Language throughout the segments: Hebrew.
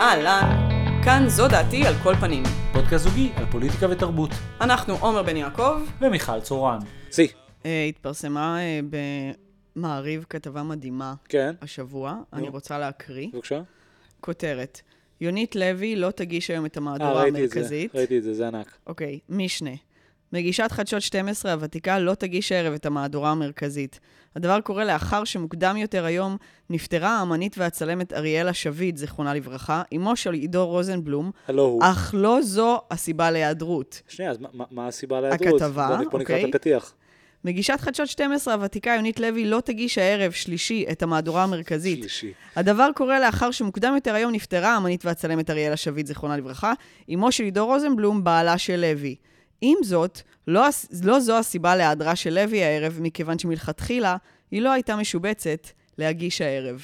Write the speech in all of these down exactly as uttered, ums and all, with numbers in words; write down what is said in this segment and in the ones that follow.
אהלן, כאן זו דעתי על כל פנים. פודקאסט זוגי על פוליטיקה ותרבות. אנחנו עומר בן יעקב ומיכל צורן. סי. התפרסמה במעריב כתבה מדהימה השבוע. אני רוצה להקריא. בבקשה. כותרת. יונית לוי לא תגיש היום את המהדורה המרכזית. ראיתי את זה, זה ענק. אוקיי, משנה. מגישת חדשות שתים עשרה הוותיקה לא תגיש הערב את המהדורה המרכזית. הדבר קורה לאחר שמוקדם יותר היום נפטרה האמנית והצלמת אריאלה שביד, זכרונה לברכה, אמו של ידור רוזנבלום, אך לא זו הסיבה להיעדרות. שנייה, אז מה, מה הסיבה להיעדרות? הכתבה, בוא, בוא נקרא אוקיי. את הפתיח. מגישת חדשות שתים עשרה הוותיקה יונית לוי לא תגיש הערב שלישי את המהדורה המרכזית. שלישי. הדבר קורה לאחר שמוקדם יותר היום נפטרה האמנית והצלמת אריאלה שביד, זכרונה לברכה, אמו של ידור רוזנבלום, בעלה של לוי. עם זאת, לא, לא זו הסיבה להיעדרה של לוי הערב, מכיוון שמלכתחילה היא לא הייתה משובצת להגיש הערב.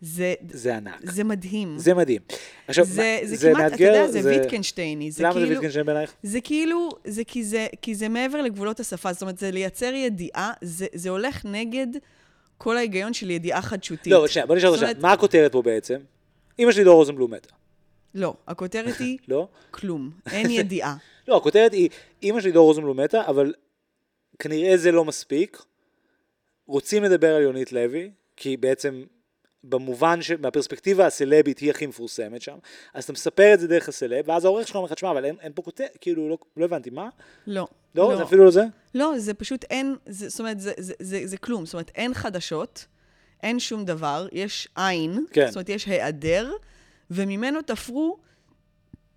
זה, זה ענק. זה מדהים. זה מדהים. עכשיו, זה, זה, זה כמעט, נאתגר, אתה יודע, זה, זה... ויטגנשטייני. זה למה כאילו, זה ויטגנשטייני בעינייך? זה כאילו, זה כי, זה, כי זה מעבר לגבולות השפה, זאת אומרת, זה לייצר ידיעה, זה, זה הולך נגד כל ההיגיון של ידיעה חדשותית. לא, שנייה, בוא נשאר עכשיו, מה הכותרת פה בעצם? אמא שלי דור רוזנבלום מתה. לא, הכותרת היא כלום, אין ידיעה. לא, הכותרת היא, אמא שלי דור רוזנבלום מתה, אבל כנראה זה לא מספיק. רוצים לדבר על יונית לוי, כי בעצם במובן שמהפרספקטיבה הסלבית היא הכי מפורסמת שם, אז אתה מספר את זה דרך הסלב, ואז העורך שלנו מחדשמה, אבל אין, אין פה כותרת, כאילו לא, לא הבנתי, מה? לא. לא, זה אפילו לא זה? לא, זה פשוט אין, זה, זאת אומרת, זה, זה, זה, זה כלום, זאת אומרת, אין חדשות, אין שום דבר, יש עין, כן. זאת אומרת, יש היעדר, וממנו תפרו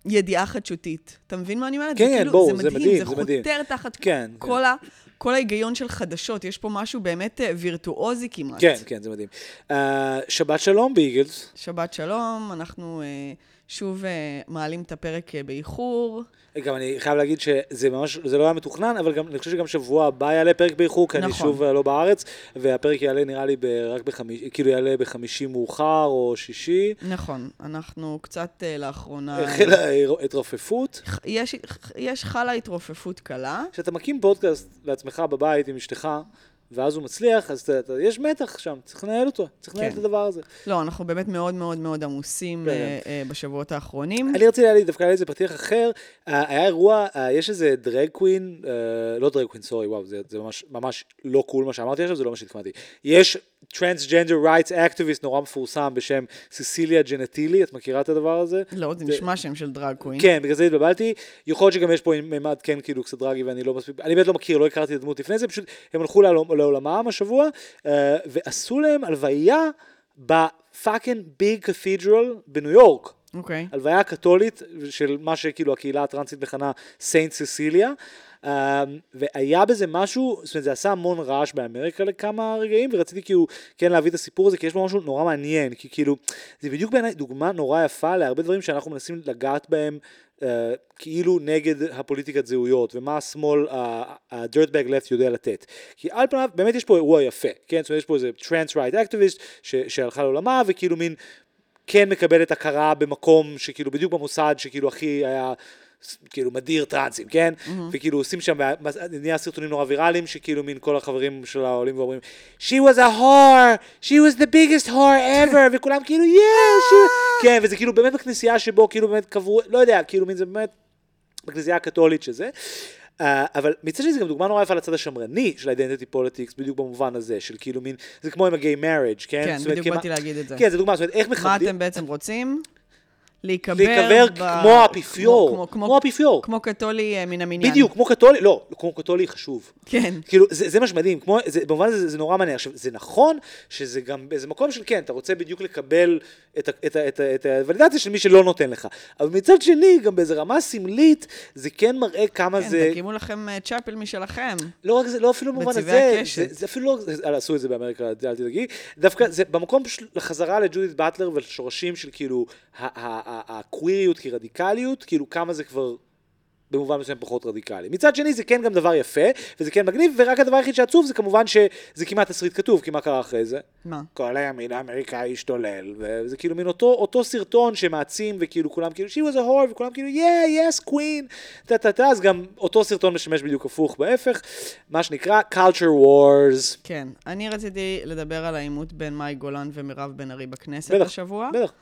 ידיעה חדשותית. אתה מבין מה אני אומרת? כן, כאילו, בואו, זה, זה מדהים, זה חותר תחת כן, כל, כן. ה, כל ההיגיון של חדשות. יש פה משהו באמת וירטואוזי כמעט. כן, כן, זה מדהים. Uh, שבת שלום ביגלס. שבת שלום, אנחנו uh, שוב uh, מעלים את הפרק uh, באיחור. גם אני חייב להגיד שזה ממש, זה לא היה מתוכנן, אבל גם, אני חושב שגם שבוע הבא יעלה פרק באיחור, כי נכון. אני שוב לא בארץ, והפרק יעלה נראה לי ב, רק בחמישי, כאילו יעלה בחמישי מאוחר או שישי. נכון, אנחנו קצת לאחרונה... חלה התרופפות. יש, יש חלה התרופפות קלה. כשאתה מקים פודקאסט לעצמך בבית עם אשתך, ואז הוא מצליח, אז אתה, אתה, יש מתח שם, צריך לנהל אותו, צריך לנהל כן. את הדבר הזה. לא, אנחנו באמת מאוד מאוד מאוד עמוסים כן. אה, אה, בשבועות האחרונים. אני רציתי להגיד, דווקא היה איזה פתיח אחר, אה, היה אירוע, אה, יש איזה דרג קווין, אה, לא דרג קווין, סורי, וואו, זה, זה ממש, ממש לא קול מה שאמרתי עכשיו, זה לא מה שהתכוונתי. יש טרנסג'נדר רייטס אקטיביסט נורא מפורסם בשם סיסיליה ג'נטילי, את מכירה את הדבר הזה? לא, זה נשמע שם של דרג קווין. כן, בגלל זה התבלבלתי. יכול להיות שגם יש פה ממד כן כאילו קצת דרגי, ואני לא מספיק, אני באמת לא מכיר, לא הכרתי את הדמות לפני זה, פשוט הם הלכו לעולמם השבוע, ועשו להם הלוויה בפאקינג ביג קתדרל בניו יורק. אוקיי. הלוויה הקתולית של מה שכאילו הקהילה הטרנסית מכנה סיינט סיסיליה. והיה בזה משהו, זאת אומרת, זה עשה המון רעש באמריקה לכמה רגעים, ורציתי כאילו, כן, להביא את הסיפור הזה, כי יש בו משהו נורא מעניין, כי כאילו, זה בדיוק בעיניי דוגמה נורא יפה להרבה דברים שאנחנו מנסים לגעת בהם, כאילו נגד הפוליטיקת זהויות, ומה השמאל, ה-dirtbag left יודע לתת. כי על פניו, באמת יש פה אירוע יפה, כן, זאת אומרת, יש פה איזה trans-right activist שהלכה לעולמה, וכאילו מין, כן מקבלת הכרה במקום שכאילו, בדיוק במוסד שכאילו הכי היה כאילו מדיר טרנסים, כן? Mm-hmm. וכאילו עושים שם, נהיה סרטונים נורא ויראליים, שכאילו מין כל החברים שלה עולים ואומרים, She was a whore! She was the biggest whore ever! וכולם כאילו, yeah! She... כן, וזה כאילו באמת בכנסייה שבו כאילו באמת קברו, לא יודע, כאילו מין זה באמת בכנסייה הקתולית שזה. Uh, אבל מצד שני זה גם דוגמה נורא יפה לצד השמרני של identity politics, בדיוק במובן הזה, של כאילו מין, זה כמו עם ה-gay marriage, כן? כן, בדיוק באתי להגיד את זה. כן, זה דוגמה, זאת אומרת, איך מכבדים... מה אתם בעצם רוצים? להיקבר כמו האפיפיור, כמו האפיפיור. כמו קתולי מן המניין. בדיוק, כמו קתולי, לא, כמו קתולי חשוב. כן. כאילו, זה מה שמדהים, במובן הזה זה נורא מעניין. עכשיו, זה נכון שזה גם באיזה מקום של כן, אתה רוצה בדיוק לקבל את הוולידציה של מי שלא נותן לך. אבל מצד שני, גם באיזו רמה סמלית, זה כן מראה כמה זה... כן, תקימו לכם צ'אפל משלכם. לא רק זה, לא אפילו במובן הזה. זה אפילו לא... עשו את זה באמריקה, אל תדאגי. דווקא זה במקום לחזרה לג'ודית באטלר ולשורשים של כאילו הקוויריות כרדיקליות, כאילו כמה זה כבר במובן מסוים פחות רדיקלי. מצד שני זה כן גם דבר יפה, וזה כן מגניב, ורק הדבר היחיד שעצוב זה כמובן שזה כמעט תסריט כתוב, כי מה קרה אחרי זה? מה? כל הימין האמריקאי השתולל, וזה כאילו מין אותו, אותו סרטון שמעצים, וכאילו כולם כאילו, she was a whore, וכולם כאילו, yeah, yes, queen, טה-טה-טה, אז גם אותו סרטון משמש בדיוק הפוך בהפך, מה שנקרא culture wars. כן, אני רציתי לדבר על העימות בין מאי גולן ומירב בן ארי בכנסת השבוע. בטח, בטח.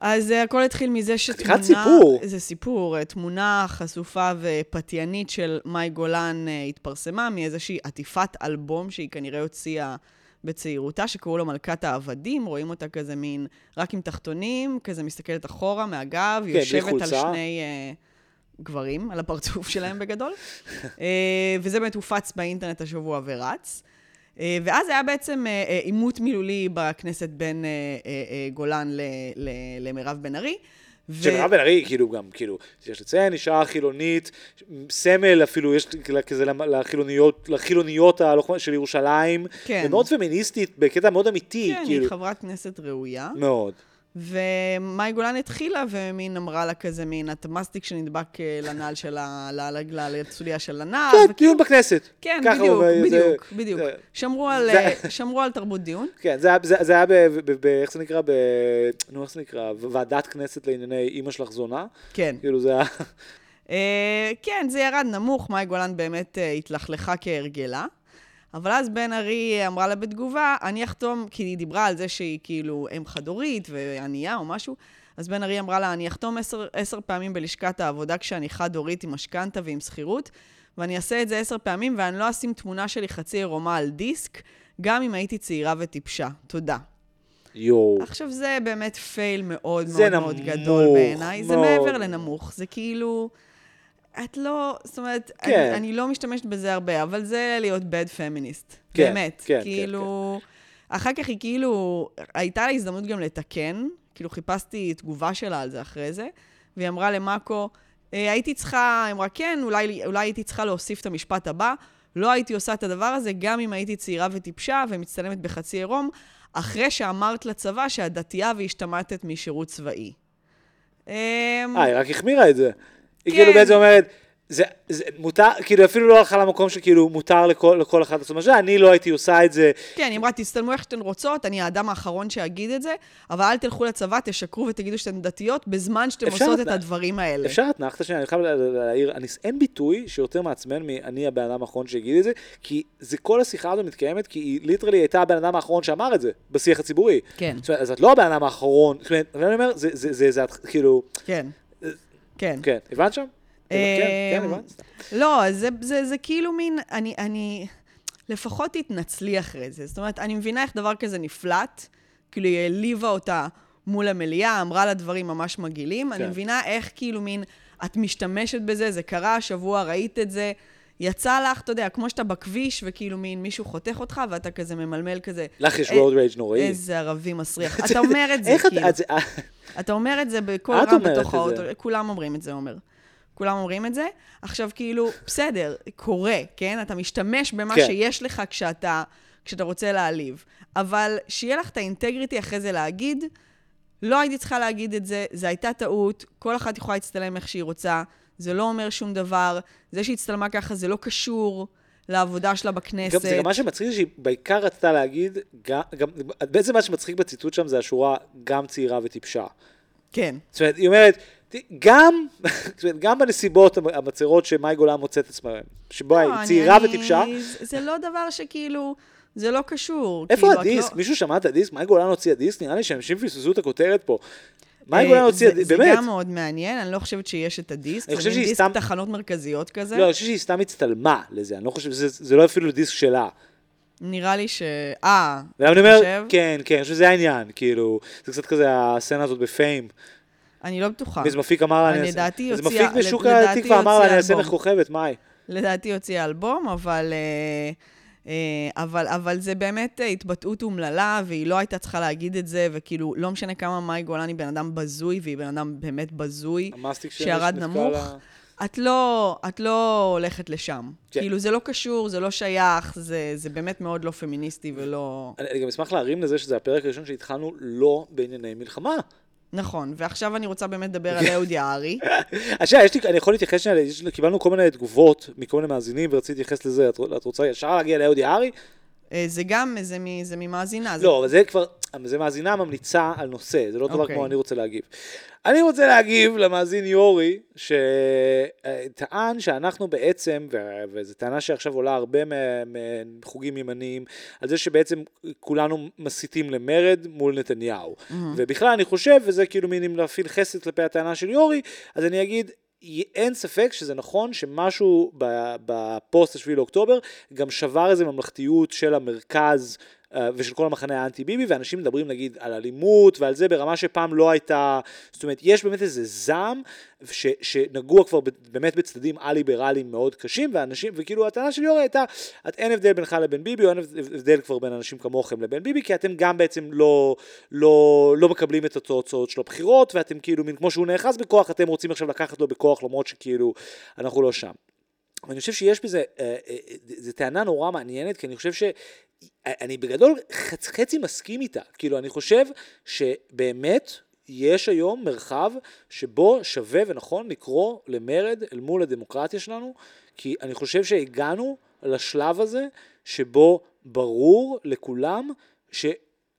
אז הכל התחיל מזה שתמונה... חתיכת סיפור. זה סיפור. תמונה חשופה ופתיינית של מאי גולן התפרסמה מאיזושהי עטיפת אלבום שהיא כנראה הוציאה בצעירותה, שקראו לו מלכת העבדים, רואים אותה כזה מין רק עם תחתונים, כזה מסתכלת אחורה מהגב, כן, יושבת על שני uh, גברים, על הפרצוף שלהם בגדול. uh, וזה באמת הופץ באינטרנט השבוע ורץ. ואז היה בעצם עימות מילולי בכנסת בין גולן למירב בן ארי. שמירב בן ארי, כאילו גם, כאילו, יש לציין, אישה חילונית, סמל אפילו, יש כזה לחילוניות, לחילוניות של ירושלים. כן. ומאוד פמיניסטית, בקטע מאוד אמיתי. כן, היא חברת כנסת ראויה. מאוד. ומאי גולן התחילה ומין אמרה לה כזה מין התמסטיק שנדבק לנעל של הלגלה, לצוליה של הנעל. כן, דיון בכנסת. כן, בדיוק, בדיוק, בדיוק. שמרו על תרבות דיון. כן, זה היה ב... איך זה נקרא? נו, איך זה נקרא? ועדת כנסת לענייני אמא שלך זונה. כן. כאילו זה היה... כן, זה ירד נמוך, מאי גולן באמת התלכלכה כהרגלה. אבל אז בן ארי אמרה לה בתגובה, אני אחתום, כי היא דיברה על זה שהיא כאילו אם חד-הורית וענייה או משהו, אז בן ארי אמרה לה, אני אחתום עשר, עשר פעמים בלשכת העבודה כשאני חד-הורית עם משכנתה ועם שכירות, ואני אעשה את זה עשר פעמים, ואני לא אשים תמונה שלי חצי עירומה על דיסק, גם אם הייתי צעירה וטיפשה. תודה. יו. עכשיו זה באמת פייל מאוד מאוד נמוך, מאוד גדול בעיניי. מאוד. זה מעבר לנמוך, זה כאילו... את לא, זאת אומרת, כן. אני, אני לא משתמשת בזה הרבה, אבל זה להיות bad feminist. כן, באמת. כן, כאילו, כן, כן. אחר כך היא כאילו, הייתה לה הזדמנות גם לתקן, כאילו חיפשתי תגובה שלה על זה אחרי זה, והיא אמרה למאקו, הייתי צריכה, אמרה כן, אולי, אולי הייתי צריכה להוסיף את המשפט הבא, לא הייתי עושה את הדבר הזה, גם אם הייתי צעירה וטיפשה ומצטלמת בחצי עירום, אחרי שאמרת לצבא שהדתייה והשתמטת משירות צבאי. אה, היא רק החמירה את זה. היא כאילו בעצם אומרת, זה, זה, מותר, כאילו אפילו לא הלכה למקום שכאילו מותר לכל, לכל אחד לעשות משהו, אני לא הייתי עושה את זה. כן, היא אמרה, תסתלמו איך שאתן רוצות, אני האדם האחרון שאגיד את זה, אבל אל תלכו לצבא, תשקרו ותגידו שאתן דתיות, בזמן שאתן עושות את הדברים האלה. אפשר להתנחת שנייה, אני חייב להעיר, אין ביטוי שיותר מעצמן מאני הבן אדם האחרון שהגיד את זה, כי זה כל השיחה הזו מתקיימת, כי היא ליטרלי הייתה הבן אדם האחרון שאמר את זה, בשיח הציבורי. כן. זאת אומרת, אז את לא הבן אדם האחרון, זאת אומרת, אני אומר, זה, זה, זה, זה, כאילו... כן. כן. כן, הבנת שם? כן, כן, הבנת. לא, זה כאילו מין, אני לפחות התנצלי אחרי זה. זאת אומרת, אני מבינה איך דבר כזה נפלט, כאילו היא העליבה אותה מול המליאה, אמרה לה דברים ממש מגעילים, אני מבינה איך כאילו מין, את משתמשת בזה, זה קרה השבוע, ראית את זה, יצא לך, אתה יודע, כמו שאתה בכביש, וכאילו מין מישהו חותך אותך, ואתה כזה ממלמל כזה. לך יש רוד רייג' נוראי. איזה ערבי מסריח. אתה אומר את זה, כאילו. אתה אומר את זה בכל רב בתוך האוטו. כולם אומרים את זה, אומר. כולם אומרים את זה. עכשיו, כאילו, בסדר, קורה, כן? אתה משתמש במה שיש לך כשאתה רוצה להעליב. אבל שיהיה לך את האינטגריטי אחרי זה להגיד, לא הייתי צריכה להגיד את זה, זה הייתה טעות, כל אחת יכולה להצטלם איך שהיא רוצה, זה לא אומר שום דבר, זה שהיא הצטלמה ככה זה לא קשור לעבודה שלה בכנסת. זה גם מה שמצחיק שהיא בעיקר רצתה להגיד, בעצם מה שמצחיק בציטוט שם זה השורה גם צעירה וטיפשה. כן. זאת אומרת, היא אומרת, גם בנסיבות המצרות שמאי גולן מוצאת עצמה, שבה היא צעירה וטיפשה. זה לא דבר שכאילו... זה לא קשור. איפה הדיסק? מישהו שמע את הדיסק? מאי גולן הוציאה דיסק? נראה לי שאנשים פספסו את הכותרת פה. מאי גולן הוציאה, באמת. זה גם מאוד מעניין, אני לא חושבת שיש את הדיסק. אני חושבת שהיא סתם... זה דיסק תחנות מרכזיות כזה. לא, אני חושבת שהיא סתם הצטלמה לזה, אני לא חושבת, זה לא אפילו דיסק שלה. נראה לי ש... אה, אני חושב? כן, כן, אני חושבת שזה העניין, כאילו, זה קצת כזה, הסצנה הזאת בפיים. אני לא בטוחה. אז מפיק אמר לה, אז מפיק משוק התקווה אמר לה, אני אעשה לך כוכבת, מאי. לדעתי הוציאה אלבום, אבל... אבל, אבל זה באמת התבטאות ומללה, והיא לא הייתה צריכה להגיד את זה, וכאילו, לא משנה כמה מאי גולן היא בן אדם בזוי, והיא בן אדם באמת בזוי, שירד נמוך, לה... את, לא, את לא הולכת לשם. כן. כאילו, זה לא קשור, זה לא שייך, זה, זה באמת מאוד לא פמיניסטי ולא... אני, אני גם אשמח להרים לזה שזה הפרק הראשון שהתחלנו לא בענייני מלחמה. נכון, ועכשיו אני רוצה באמת לדבר על אהוד יערי. עכשיו, אני יכול להתייחס, קיבלנו כל מיני תגובות מכל מיני מאזינים, ורציתי להתייחס לזה, את רוצה ישר להגיע לאהוד יערי? זה גם, זה ממאזינה. לא, אבל זה כבר, זה מאזינה ממליצה על נושא, זה לא דבר כמו אני רוצה להגיב. אני רוצה להגיב למאזין יורי, שטען שאנחנו בעצם, וזו טענה שעכשיו עולה הרבה מחוגים ימניים, על זה שבעצם כולנו מסיתים למרד מול נתניהו. ובכלל אני חושב, וזה כאילו מינים להפעיל חסד כלפי הטענה של יורי, אז אני אגיד, אין ספק שזה נכון שמשהו בפוסט השביעי לאוקטובר גם שבר איזה ממלכתיות של המרכז ושל כל המחנה האנטי-ביבי, ואנשים מדברים נגיד על אלימות ועל זה ברמה שפעם לא הייתה, זאת אומרת יש באמת איזה זעם ש, שנגוע כבר באמת בצדדים א-ליברליים מאוד קשים, ואנשים, וכאילו הטענה של יורי הייתה, את אין הבדל בינך לבין ביבי, או אין הבדל כבר בין אנשים כמוכם לבין ביבי, כי אתם גם בעצם לא, לא, לא מקבלים את התוצאות שלו בחירות, ואתם כאילו, כמו שהוא נאחז בכוח, אתם רוצים עכשיו לקחת לו בכוח, למרות שכאילו אנחנו לא שם. ואני חושב שיש בזה, זה טענה נורא מעניינת, כי אני חושב ש... אני בגדול חצי מסכים איתה, כאילו אני חושב שבאמת יש היום מרחב שבו שווה ונכון לקרוא למרד אל מול הדמוקרטיה שלנו, כי אני חושב שהגענו לשלב הזה שבו ברור לכולם ש...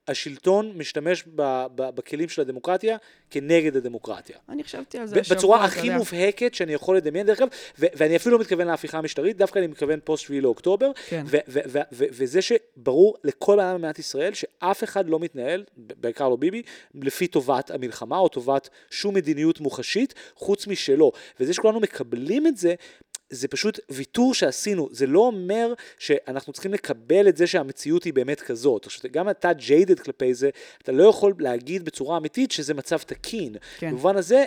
השלטון משתמש ב- ב- בכלים של הדמוקרטיה כנגד הדמוקרטיה. אני חשבתי על זה השבוע. בצורה הכי מובהקת שאני יכול לדמיין, דרך כלל, ו- ואני אפילו לא מתכוון להפיכה המשטרית, דווקא אני מתכוון פוסט שביעי לאוקטובר, כן. ו- ו- ו- ו- וזה שברור לכל העם במדינת ישראל, שאף אחד לא מתנהל, בעיקר לא ביבי, לפי טובת המלחמה, או טובת שום מדיניות מוחשית, חוץ משלו. וזה שכולנו מקבלים את זה, זה פשוט ויתור שעשינו, זה לא אומר שאנחנו צריכים לקבל את זה שהמציאות היא באמת כזאת, גם אתה ג'יידד כלפי זה, אתה לא יכול להגיד בצורה אמיתית שזה מצב תקין, כן. במובן הזה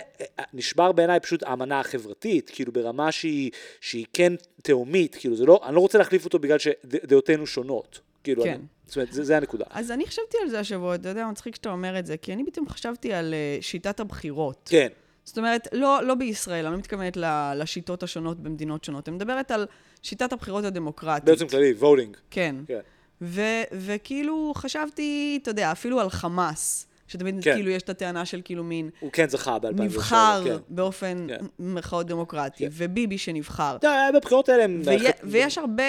נשבר בעיניי פשוט האמנה החברתית, כאילו ברמה שהיא, שהיא כן תאומית, כאילו זה לא, אני לא רוצה להחליף אותו בגלל שדעותינו שונות, כאילו כן. אני, זאת אומרת, זה, זה הנקודה. אז אני חשבתי על זה השבוע, אתה יודע, מצחיק שאתה אומר את זה, כי אני ביתם חשבתי על שיטת הבחירות. כן. זאת אומרת, לא, לא בישראל, אני לא מתכוונת לשיטות השונות במדינות שונות. אני מדברת על שיטת הבחירות הדמוקרטית. בעצם כללי, voting. כן. כן. ו- וכאילו חשבתי, אתה יודע, אפילו על חמאס, שתמיד כן. כאילו יש את הטענה של כאילו מין... הוא כן זכה ב-אלפיים ושבע. נבחר כן. באופן כן. מרכאות דמוקרטי, כן. וביבי שנבחר. דה, בבחירות האלה הם... ויה, ויש הרבה...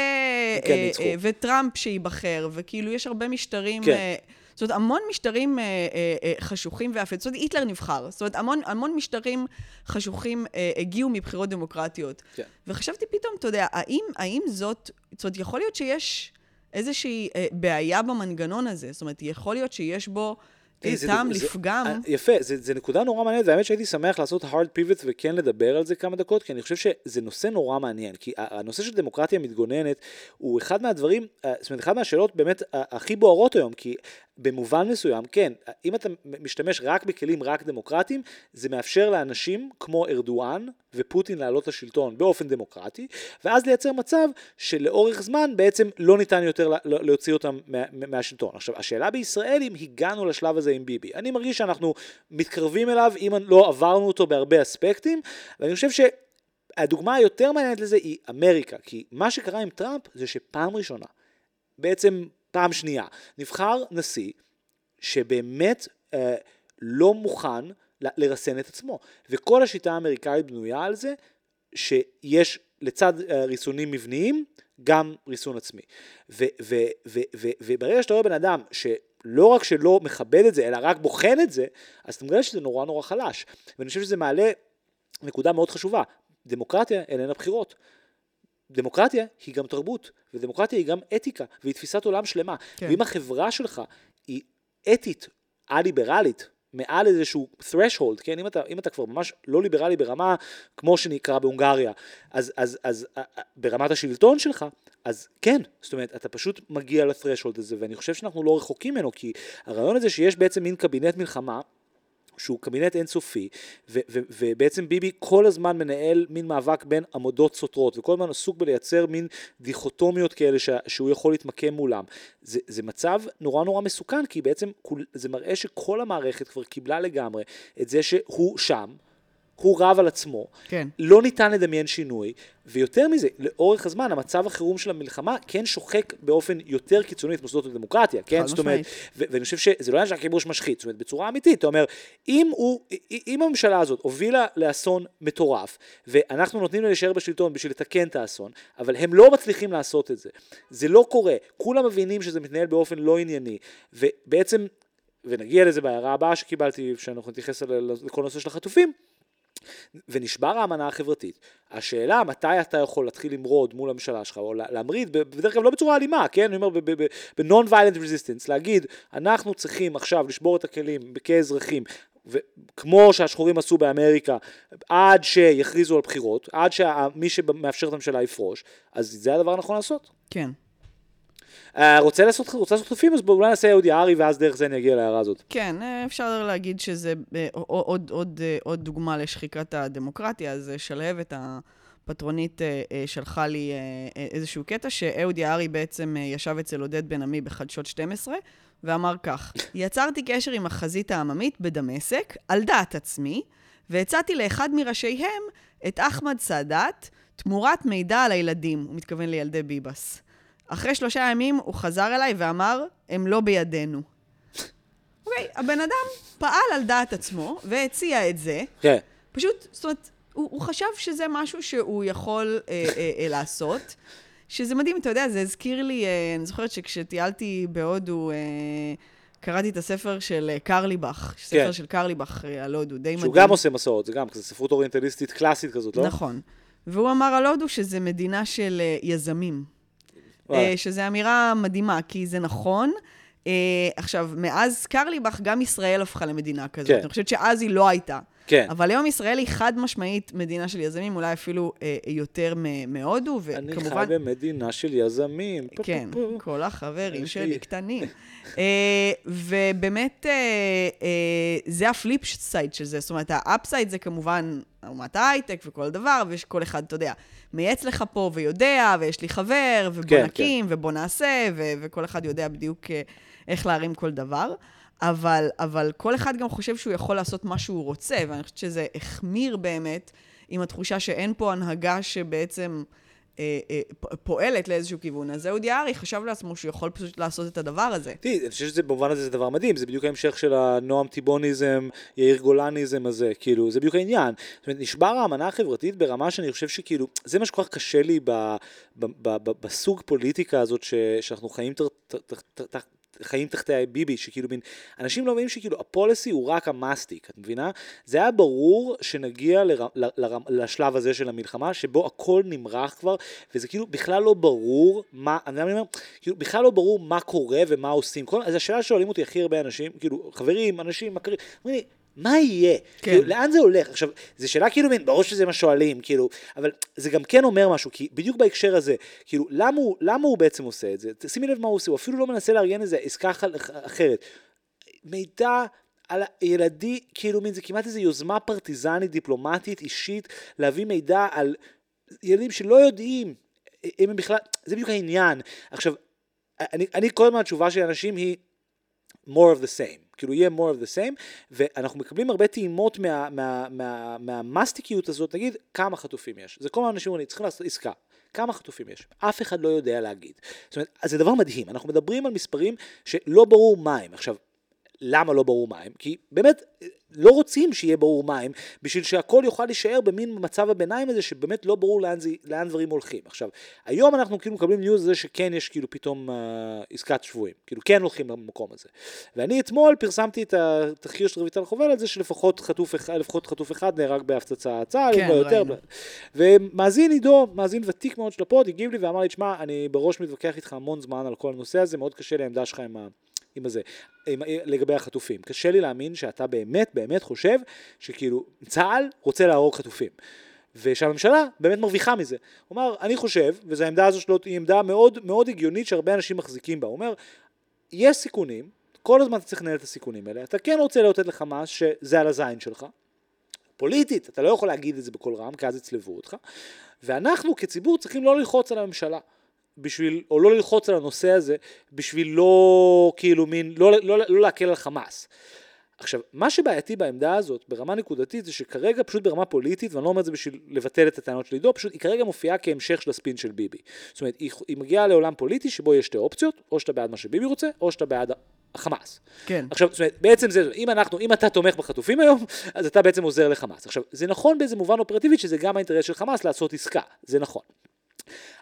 כן, אה, אה, וטראמפ שיבחר, וכאילו יש הרבה משטרים... כן. אה, זאת אומרת, המון משטרים אה, אה, אה, חשוכים ואפל. זאת אומרת, היטלר נבחר. זאת אומרת, המון, המון משטרים חשוכים אה, הגיעו מבחירות דמוקרטיות. כן. וחשבתי פתאום, אתה יודע, האם, האם זאת... זאת אומרת, יכול להיות שיש איזושהי אה, בעיה במנגנון הזה. זאת אומרת, יכול להיות שיש בו טעם לפגם. יפה, זה נקודה נורא מעניינת, והאמת שהייתי שמח לעשות hard pivot וכן לדבר על זה כמה דקות, כי אני חושב שזה נושא נורא מעניין, כי הנושא של דמוקרטיה מתגוננת הוא אחד מהדברים, זאת אומרת, אחד מהשאלות באמת הכי בוערות היום, כי במובן מסוים, כן, אם אתה משתמש רק בכלים רק דמוקרטיים, זה מאפשר לאנשים כמו ארדואן ופוטין לעלות לשלטון באופן דמוקרטי, ואז לייצר מצב שלאורך זמן בעצם לא ניתן יותר להוציא אותם מהשלטון. עכשיו, השאלה בישראל אם הגענו לשלב הזה עם ביבי. אני מרגיש שאנחנו מתקרבים אליו אם לא עברנו אותו בהרבה אספקטים, ואני חושב ש... הדוגמה היותר מעניינת לזה היא אמריקה, כי מה שקרה עם טראמפ זה שפעם ראשונה, בעצם פעם שנייה, נבחר נשיא שבאמת אה, לא מוכן לרסן את עצמו. וכל השיטה האמריקאית בנויה על זה שיש לצד ריסונים מבניים גם ריסון עצמי. ו- ו- ו- ו- וברגע שאתה רואה בן אדם שלא רק שלא מכבד את זה, אלא רק בוחן את זה, אז אתה מגלה שזה נורא נורא חלש. ואני חושב שזה מעלה נקודה מאוד חשובה. דמוקרטיה איננה בחירות. דמוקרטיה היא גם תרבות, ודמוקרטיה היא גם אתיקה, והיא תפיסת עולם שלמה. כן. ואם החברה שלך היא אתית, א-ליברלית, מעל איזשהו threshold, כן? אם אתה, אם אתה כבר ממש לא ליברלי ברמה, כמו שנקרא בהונגריה, אז, אז, אז, ברמת השלטון שלך, אז כן, זאת אומרת, אתה פשוט מגיע לת'רשולד הזה, ואני חושב שאנחנו לא רחוקים ממנו, כי הרעיון הזה שיש בעצם מין קבינט מלחמה, שהוא קבינט אינסופי, ו- ו- ובעצם ביבי כל הזמן מנהל מין מאבק בין עמודות סותרות, וכל הזמן עסוק בלייצר מין דיכוטומיות כאלה ש- שהוא יכול להתמקם מולם. זה, זה מצב נורא נורא מסוכן, כי בעצם כול, זה מראה שכל המערכת כבר קיבלה לגמרי את זה שהוא שם, הוא רב על עצמו, כן. לא ניתן לדמיין שינוי, ויותר מזה, לאורך הזמן, המצב החירום של המלחמה כן שוחק באופן יותר קיצוני את מוסדות הדמוקרטיה, כן? זאת אומרת, ו- ואני חושב שזה לא היה שהכיבוש משחית, זאת אומרת, בצורה אמיתית, אתה אומר, אם, הוא, אם הממשלה הזאת הובילה לאסון מטורף, ואנחנו נותנים לה להישאר בשלטון בשביל לתקן את האסון, אבל הם לא מצליחים לעשות את זה, זה לא קורה, כולם מבינים שזה מתנהל באופן לא ענייני, ובעצם ונגיע לזה בהערה הבאה שקיבלתי, שאנחנו נתייחס לכל נושא של החטופים, ונשבר האמנה החברתית. השאלה מתי אתה יכול להתחיל למרוד מול הממשלה שלך, או להמריד, בדרך כלל לא בצורה אלימה, כן? אני אומר, ב-non-violent resistance, להגיד, אנחנו צריכים עכשיו לשבור את הכלים כאזרחים, וכמו שהשחורים עשו באמריקה, עד שיכריזו על בחירות, עד שמי שמאפשר את הממשלה יפרוש, אז זה הדבר הנכון לעשות. כן. רוצה לעשות חטופים, אז אולי נעשה אהוד יערי, ואז דרך זה נגיע להערה הזאת. כן, אפשר להגיד שזה עוד דוגמה לשחיקת הדמוקרטיה, אז שלהבת הפטרונית שלחה לי איזשהו קטע, שאהוד יערי בעצם ישב אצל עודד בן עמי בחדשות שתים עשרה, ואמר כך, יצרתי קשר עם החזית העממית בדמשק, על דעת עצמי, והצעתי לאחד מראשיהם את אחמד סעדת, תמורת מידע על הילדים, הוא מתכוון לילדי ביבס. אחרי שלושה ימים הוא חזר אליי ואמר, הם לא בידינו. אוקיי, הבן אדם פעל על דעת עצמו והציע את זה. כן. פשוט, זאת אומרת, הוא, הוא חשב שזה משהו שהוא יכול אה, אה, אה, לעשות. שזה מדהים, אתה יודע, זה הזכיר לי, אה, אני זוכרת שכשטיילתי בהודו, אה, קראתי את הספר של קרליבך, ספר כן. של קרליבך על הודו, די מדהים. שהוא גם עושה מסעות, זה גם כזה ספרות אוריינטליסטית קלאסית כזאת, לא? נכון. והוא אמר על הודו שזה מדינה של אה, יזמים. שזו אמירה מדהימה, כי זה נכון. עכשיו, מאז קרליבך, גם ישראל הפכה למדינה כזאת. אני חושבת שאז היא לא הייתה. אבל היום ישראל היא חד משמעית מדינה של יזמים, אולי אפילו יותר מהודו. אני חי במדינה של יזמים. כן, כל החברים שלי קטנים. ובאמת, זה הפליפ סייד של זה. זאת אומרת, האפסייד זה כמובן... אומת ההייטק וכל דבר, וכל אחד, אתה יודע, מייעץ לך פה ויודע, ויש לי חבר, ובוא נקים, ובוא נעשה, וכל אחד יודע בדיוק איך להרים כל דבר, אבל כל אחד גם חושב שהוא יכול לעשות מה שהוא רוצה, ואני חושבת שזה החמיר באמת עם התחושה שאין פה הנהגה שבעצם פועלת לאיזשהו כיוון. אז אהוד יערי חשב לעצמו שהוא יכול פשוט לעשות את הדבר הזה. תראי, אני חושב שזה במובן הזה זה דבר מדהים, זה בדיוק ההמשך של הנועם טיבוניזם, יאיר גולניזם הזה, כאילו, זה בדיוק העניין. זאת אומרת, נשבר האמנה החברתית ברמה שאני חושב שכאילו, זה מה שכל כך קשה לי בסוג פוליטיקה הזאת שאנחנו חיים תחת... חיים תחתי ביבי, שכאילו בין, אנשים לא מבינים שכאילו הפוליסי הוא רק המסטיק, את מבינה? זה היה ברור שנגיע לר, לר, לשלב הזה של המלחמה, שבו הכל נמרח כבר, וזה כאילו בכלל לא ברור מה, אני אומר, כאילו בכלל לא ברור מה קורה ומה עושים, כל, אז השאלה שואלים אותי הכי הרבה אנשים, כאילו חברים, אנשים, מכירים, אומרים לי, מה יהיה? כן. כאילו, לאן זה הולך? עכשיו, זו שאלה כאילו, בין, ברור שזה מה שואלים, כאילו, אבל זה גם כן אומר משהו, כי בדיוק בהקשר הזה, כאילו, למה הוא, למה הוא בעצם עושה את זה? שימי לב מה הוא עושה, הוא אפילו לא מנסה לארגן איזה עסקה אחרת. מידע על הילדי, כאילו, מין, זה כמעט איזו יוזמה פרטיזנית, דיפלומטית, אישית, להביא מידע על ילדים שלא יודעים, אם הם בכלל, זה בדיוק העניין. עכשיו, אני, אני כל הזמן התשובה של אנשים היא more of the same. כאילו יהיה more of the same, ואנחנו מקבלים הרבה טעימות מה, מה, מה, מהמסטיקיות הזאת, נגיד כמה חטופים יש, זה כל מיני אנשים, אני צריכים לעשות עסקה, כמה חטופים יש, אף אחד לא יודע להגיד, זאת אומרת, אז זה דבר מדהים, אנחנו מדברים על מספרים שלא ברור מהם, עכשיו, למה לא ברור מהם? כי באמת לא רוצים שיהיה ברור מהם, בשביל שהכל יוכל להישאר במין מצב הביניים הזה, שבאמת לא ברור לאן, זה, לאן דברים הולכים. עכשיו, היום אנחנו כאילו מקבלים ניוז הזה שכן יש כאילו פתאום אה, עסקת שבועים, כאילו כן הולכים למקום הזה. ואני אתמול פרסמתי את התחקיר של רביטל חובל על זה, שלפחות חטוף, לפחות חטוף אחד נהרג בהפצצה הצה"ל, כן, יותר. ומאזין עידו, מאזין ותיק מאוד של הפוד, הגיב לי ואמר לי, תשמע, אני בראש מתווכח איתך המון זמן על כל הנושא הזה, מאוד קשה לעמדה שלך עם ה... עם הזה, עם, לגבי החטופים. קשה לי להאמין שאתה באמת, באמת חושב שכאילו צה"ל רוצה להרוג חטופים. ושהממשלה באמת מרוויחה מזה. הוא אומר, אני חושב, וזו העמדה הזו שלו, היא עמדה מאוד, מאוד הגיונית שהרבה אנשים מחזיקים בה. הוא אומר, יש סיכונים, כל הזמן אתה צריך לנהל את הסיכונים האלה. אתה כן רוצה לתת לחמאס שזה על הזין שלך. פוליטית, אתה לא יכול להגיד את זה בכל רם, כי אז יצלבו אותך. ואנחנו כציבור צריכים לא ללחוץ על הממשלה. בשביל, או לא ללחוץ על הנושא הזה, בשביל לא, כאילו, מין, לא, לא, לא להקל על חמאס. עכשיו, מה שבעייתי בעמדה הזאת, ברמה נקודתית, זה שכרגע, פשוט ברמה פוליטית, ואני לא אומר את זה בשביל לבטל את הטענות של עידו, פשוט היא כרגע מופיעה כהמשך של הספין של ביבי. זאת אומרת, היא, היא מגיעה לעולם פוליטי שבו יש שתי אופציות, או שאתה בעד מה שביבי רוצה, או שאתה בעד החמאס. כן. עכשיו, זאת אומרת, בעצם זה, אם אנחנו, אם אתה תומך בחטופים היום, אז אתה בעצם עוזר לחמאס. עכשיו, זה נכון באיזה מובן אופרטיבית שזה גם האינטרס של חמאס לעשות עסקה. זה נכון.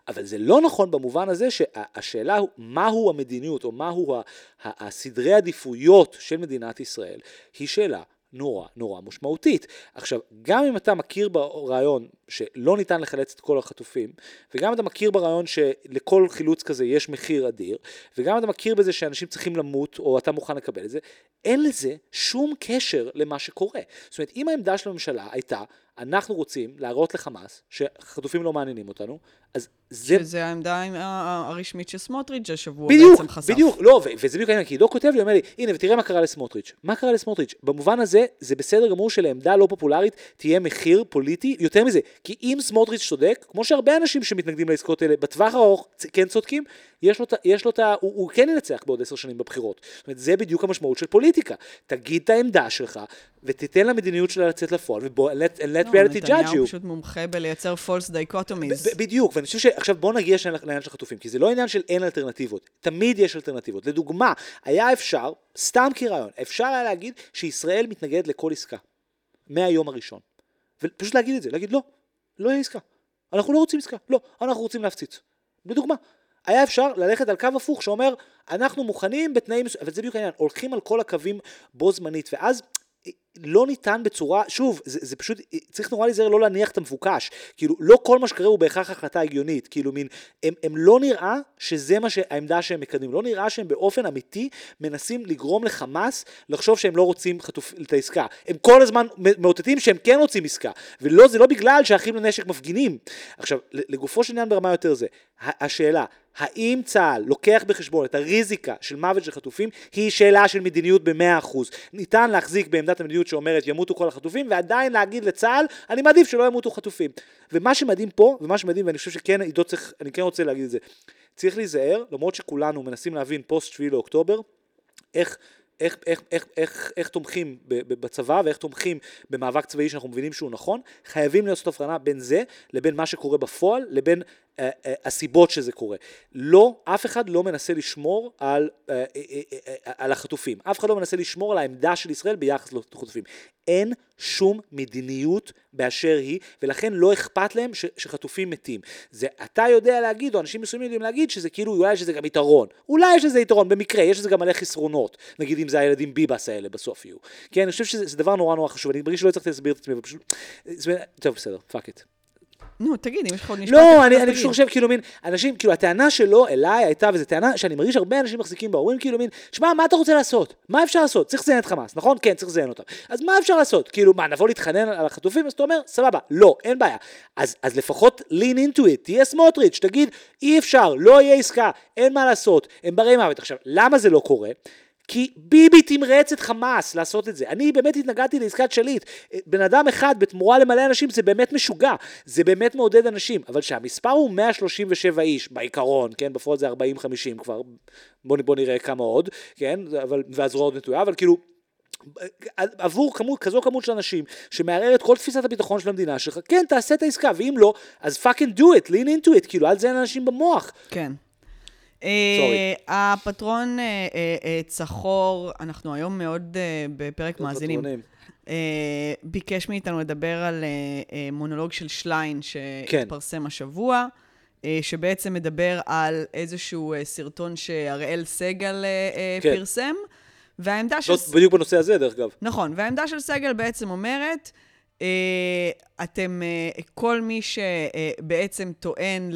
אבל זה לא נכון במובן הזה שהשאלה מהו המדיניות או מהו הסדרי עדיפויות של מדינת ישראל היא שאלה נורא נורא משמעותית. עכשיו, גם אם אתה מכיר ברעיון שלא ניתן לחלץ את כל החטופים, וגם אם אתה מכיר ברעיון שלכל חילוץ כזה יש מחיר אדיר, וגם אם אתה מכיר בזה שאנשים צריכים למות או אתה מוכן לקבל את זה, אין לזה שום קשר למה שקורה. זאת אומרת, אם העמדה של הממשלה הייתה, אנחנו רוצים להראות לחמאס שחטופים לא מעניינים אותנו, אז זה... שזה העמדה הרשמית של סמוטריץ' השבוע בעצם חשף. בדיוק, לא, וזה בדיוק העניין, כי דו כותב לי, אומר לי, הנה, ותראה מה קרה לסמוטריץ'. מה קרה לסמוטריץ'? במובן הזה, זה בסדר גמור שלעמדה לא פופולרית תהיה מחיר פוליטי יותר מזה. כי אם סמוטריץ' צודק, כמו שהרבה אנשים שמתנגדים לעסקות האלה, בטווח הארוך, כן צודקים, יש לו, יש לו, הוא כן ינצח בעוד עשר שנים בבחירות. זאת אומרת, זה בדיוק המשמעות של פוליטיקה. תגיד את העמדה שלך, ותיתן למדיניות שלה לצאת לפועל, ו-let reality judge you. נתניהו פשוט מומחה בלייצר false dichotomies. בדיוק, ואני חושב שעכשיו בוא נגיע לעניין של חטופים, כי זה לא עניין של אין אלטרנטיבות, תמיד יש אלטרנטיבות. לדוגמה, היה אפשר, סתם כרעיון, אפשר היה להגיד שישראל מתנגדת לכל עסקה, מהיום הראשון. ופשוט להגיד את זה, להגיד לא, לא יהיה עסקה. אנחנו לא רוצים עסקה, לא, אנחנו רוצים להפציץ. לדוגמה, היה אפשר ללכת על קו הפוך שאומר, אנחנו מוכנים בתנאים, אבל זה בדיוק העניין, הולכים על כל הקווים בו זמנית, ואז לא ניתן בצורה, שוב, זה, זה פשוט, צריך נורא להיזהר לא להניח את המבוקש, כאילו, לא כל מה שקרה הוא בהכרח החלטה הגיונית, כאילו, מין, הם, הם לא נראה שזה מה שהעמדה שהם מקדמים, לא נראה שהם באופן אמיתי מנסים לגרום לחמאס לחשוב שהם לא רוצים חטוף, את העסקה, הם כל הזמן מאותתים שהם כן רוצים עסקה, ולא, זה לא בגלל שהאחים לנשק מפגינים. עכשיו, לגופו של עניין ברמה יותר זה, השאלה, האם צהל לוקח בחשבון את הריזיקה של מוות של חטופים, היא שאלה של מדיניות ב-מאה אחוז. ניתן להחזיק בעמדת המדיניות שאומרת ימותו כל החטופים, ועדיין להגיד לצהל, אני מעדיף שלא ימותו חטופים. ומה שמדהים פה, ומה שמדהים, ואני חושב שכן, עידו צריך, אני כן רוצה להגיד את זה, צריך להיזהר, למרות שכולנו מנסים להבין פוסט שביעי לאוקטובר, איך... איך, איך, איך, איך, איך תומכים בצבא ואיך תומכים במאבק צבאי שאנחנו מבינים שהוא נכון, חייבים לעשות הפרנה בין זה לבין מה שקורה בפועל, לבין אה, אה, הסיבות שזה קורה. לא, אף אחד לא מנסה לשמור על, אה, אה, אה, אה, על החטופים, אף אחד לא מנסה לשמור על העמדה של ישראל ביחס לחטופים. אין שום מדיניות באשר היא, ולכן לא אכפת להם ש, שחטופים מתים. זה, אתה יודע להגיד, או אנשים מסוימים יודעים להגיד, שזה כאילו, אולי יש לזה גם יתרון. אולי יש לזה יתרון, במקרה, יש לזה גם מלא חסרונות. נגיד אם זה הילדים ביבס האלה בסוף יהיו. כן, אני חושב שזה דבר נורא נורא חשוב, אני מרגיש שלא צריך להסביר את עצמי, ופשוט... טוב, בסדר, fuck it. נו, תגיד, אם יש לך עוד נשפט... לא, אני פשוט חושב, כאילו, מין, אנשים, כאילו, הטענה שלו אליי הייתה, וזו טענה שאני מרגיש הרבה אנשים מחזיקים בהורים, כאילו, מין, שמע, מה אתה רוצה לעשות? מה אפשר לעשות? צריך לזיין את חמאס, נכון? כן, צריך לזיין אותם. אז מה אפשר לעשות? כאילו, מה, נבוא להתחנן על החטופים? אז אתה אומר, סבבה, לא, אין בעיה. אז, אז לפחות lean into it, תהיה סמוטריץ', תגיד, אי אפשר, לא יהיה עסקה, אין מה לעשות, הם ברי מוות. עכשיו, למה זה לא קורה? כי ביבי תמרץ את חמאס לעשות את זה. אני באמת התנגדתי לעסקת שליט. בן אדם אחד בתמורה למלא אנשים, זה באמת משוגע, זה באמת מעודד אנשים, אבל שהמספר הוא מאה שלושים ושבע איש, בעיקרון, כן, בפועל זה ארבעים חמישים כבר, בוא, בוא נראה כמה עוד, כן, אבל, והזרוע עוד נטויה, אבל כאילו, עבור כמות, כזו כמות של אנשים שמערערת כל תפיסת הביטחון של המדינה שלך, כן, תעשה את העסקה, ואם לא, אז fucking do it, lean into it, כאילו, אל זה אין אנשים במוח. כן. הפטרון צחור, אנחנו היום מאוד בפרק מאזינים, ביקש מאיתנו לדבר על מונולוג של שליין שהתפרסם השבוע, שבעצם מדבר על איזשהו סרטון שהראל סגל פרסם, והעמדה של... בדיוק בנושא הזה, דרך אגב. נכון, והעמדה של סגל בעצם אומרת... אתם, כל מי שבעצם טוען,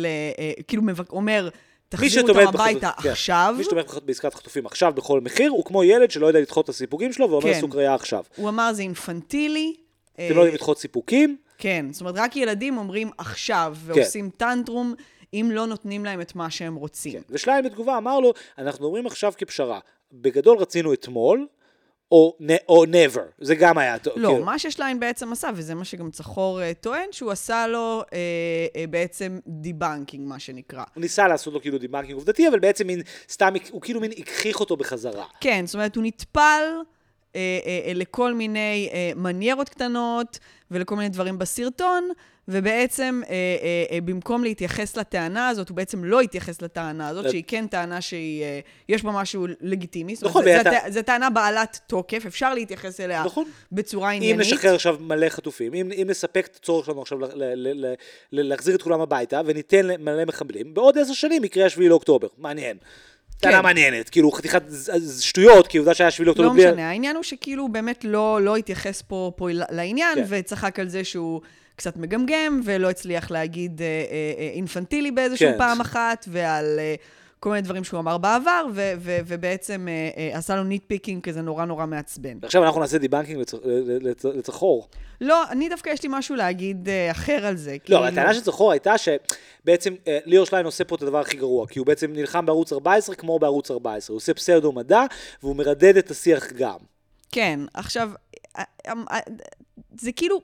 כאילו אומר... תחזירו אותם הביתה עכשיו. מי שתומך בעסקת חטופים עכשיו בכל מחיר, הוא כמו ילד שלא יודע לדחות את הסיפוקים שלו, ואומר סוכריה עכשיו. הוא אמר, זה אינפנטילי. אתם לא יודעים לדחות סיפוקים. כן, זאת אומרת, רק ילדים אומרים עכשיו, ועושים טנטרום, אם לא נותנים להם את מה שהם רוצים. ושליין בתגובה אמר לו, אנחנו אומרים עכשיו כפשרה, בגדול רצינו אתמול, או never, זה גם היה... לא, מה ששליין בעצם עשה, וזה מה שגם צחור טוען, שהוא עשה לו בעצם דיבנקינג, מה שנקרא. הוא ניסה לעשות לו כאילו דיבנקינג עובדתי, אבל בעצם סתם, הוא כאילו מין הכחיך אותו בחזרה. כן, זאת אומרת, הוא נטפל לכל מיני מניירות קטנות ולכל מיני דברים בסרטון, ובעצם במקום להתייחס לטענה הזאת, הוא בעצם לא התייחס לטענה הזאת, שהיא כן טענה שיש בה משהו לגיטימי. זו טענה בעלת תוקף, אפשר להתייחס אליה בצורה עניינית. אם נשחרר עכשיו מלא חטופים, אם נספק את הצורך שלנו עכשיו להחזיר את כולם הביתה, וניתן מלא מחבלים, בעוד עשר שנים יקרה השביעי לאוקטובר, מעניין. טענה מעניינת, כאילו חתיכת שטויות, כי עובדה שהיה שביל אוקטובר. לא משנה, העניין הוא שכאילו הוא באמת לא התייחס פה לעניין, וצחק על זה שהוא קצת מגמגם, ולא הצליח להגיד אינפנטילי באיזשהו פעם אחת, ועל כל מיני דברים שהוא אמר בעבר, ובעצם עשה לו ניטפיקינג כזה נורא נורא מעצבן. עכשיו אנחנו נעשה דיבנקינג לצחור. לא, אני דווקא יש לי משהו להגיד אחר על זה. לא, הטענה של צחור הייתה שבעצם ליאור שליין עושה פה את הדבר הכי גרוע, כי הוא בעצם נלחם בערוץ ארבע עשרה כמו בערוץ ארבע עשרה. הוא עושה פסאודו מדע, והוא מרדד את השיח גם. כן, עכשיו, זה כאילו...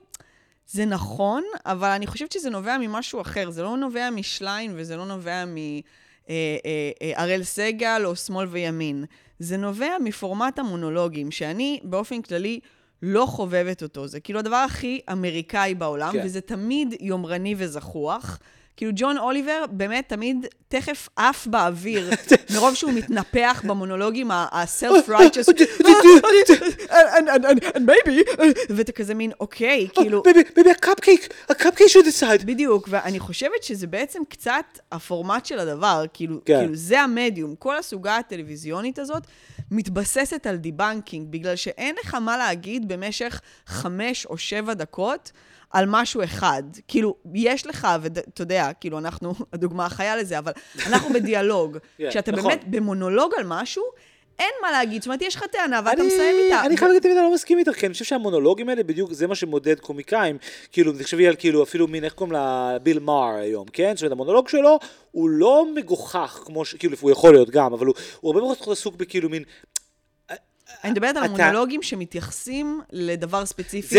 זה נכון, אבל אני חושבת שזה נובע ממשהו אחר. זה לא נובע משליין, וזה לא נובע מארל סגל או שמאל וימין. זה נובע מפורמט המונולוגים, שאני באופן כללי לא חובבת אותו. זה כאילו הדבר הכי אמריקאי בעולם, כן. וזה תמיד יומרני וזחוח. כאילו ג'ון אוליבר באמת תמיד תכף אף באוויר, מרוב שהוא מתנפח במונולוגים ה-self-righteous. And maybe... ואתה כזה מין, אוקיי, כאילו... maybe a cupcake, a cupcake should decide. בדיוק, ואני חושבת שזה בעצם קצת הפורמט של הדבר, כאילו זה המדיום, כל הסוגה הטלוויזיונית הזאת מתבססת על דיבנקינג, בגלל שאין לך מה להגיד במשך חמש או שבע דקות, על משהו אחד, כאילו, יש לך, ואתה יודע, כאילו, אנחנו, הדוגמה החיה לזה, אבל אנחנו בדיאלוג, כשאתה באמת במונולוג על משהו, אין מה להגיד, זאת אומרת, יש לך טענה, ואתה מסיים איתה. אני חייב להגיד, אני לא מסכים איתך, כי אני חושב שהמונולוגים האלה, בדיוק, זה מה שמודד קומיקאים, כאילו, תחשבי על, כאילו, אפילו מין, איך קוראים לביל מאר היום, כן? זאת אומרת, המונולוג שלו, הוא לא מגוחך, כמו ש... כאילו, הוא יכול להיות גם, אבל הוא הרבה מאוד עסוק בכאילו מין... אני מדברת על המונולוגים שמתייחסים לדבר ספציפי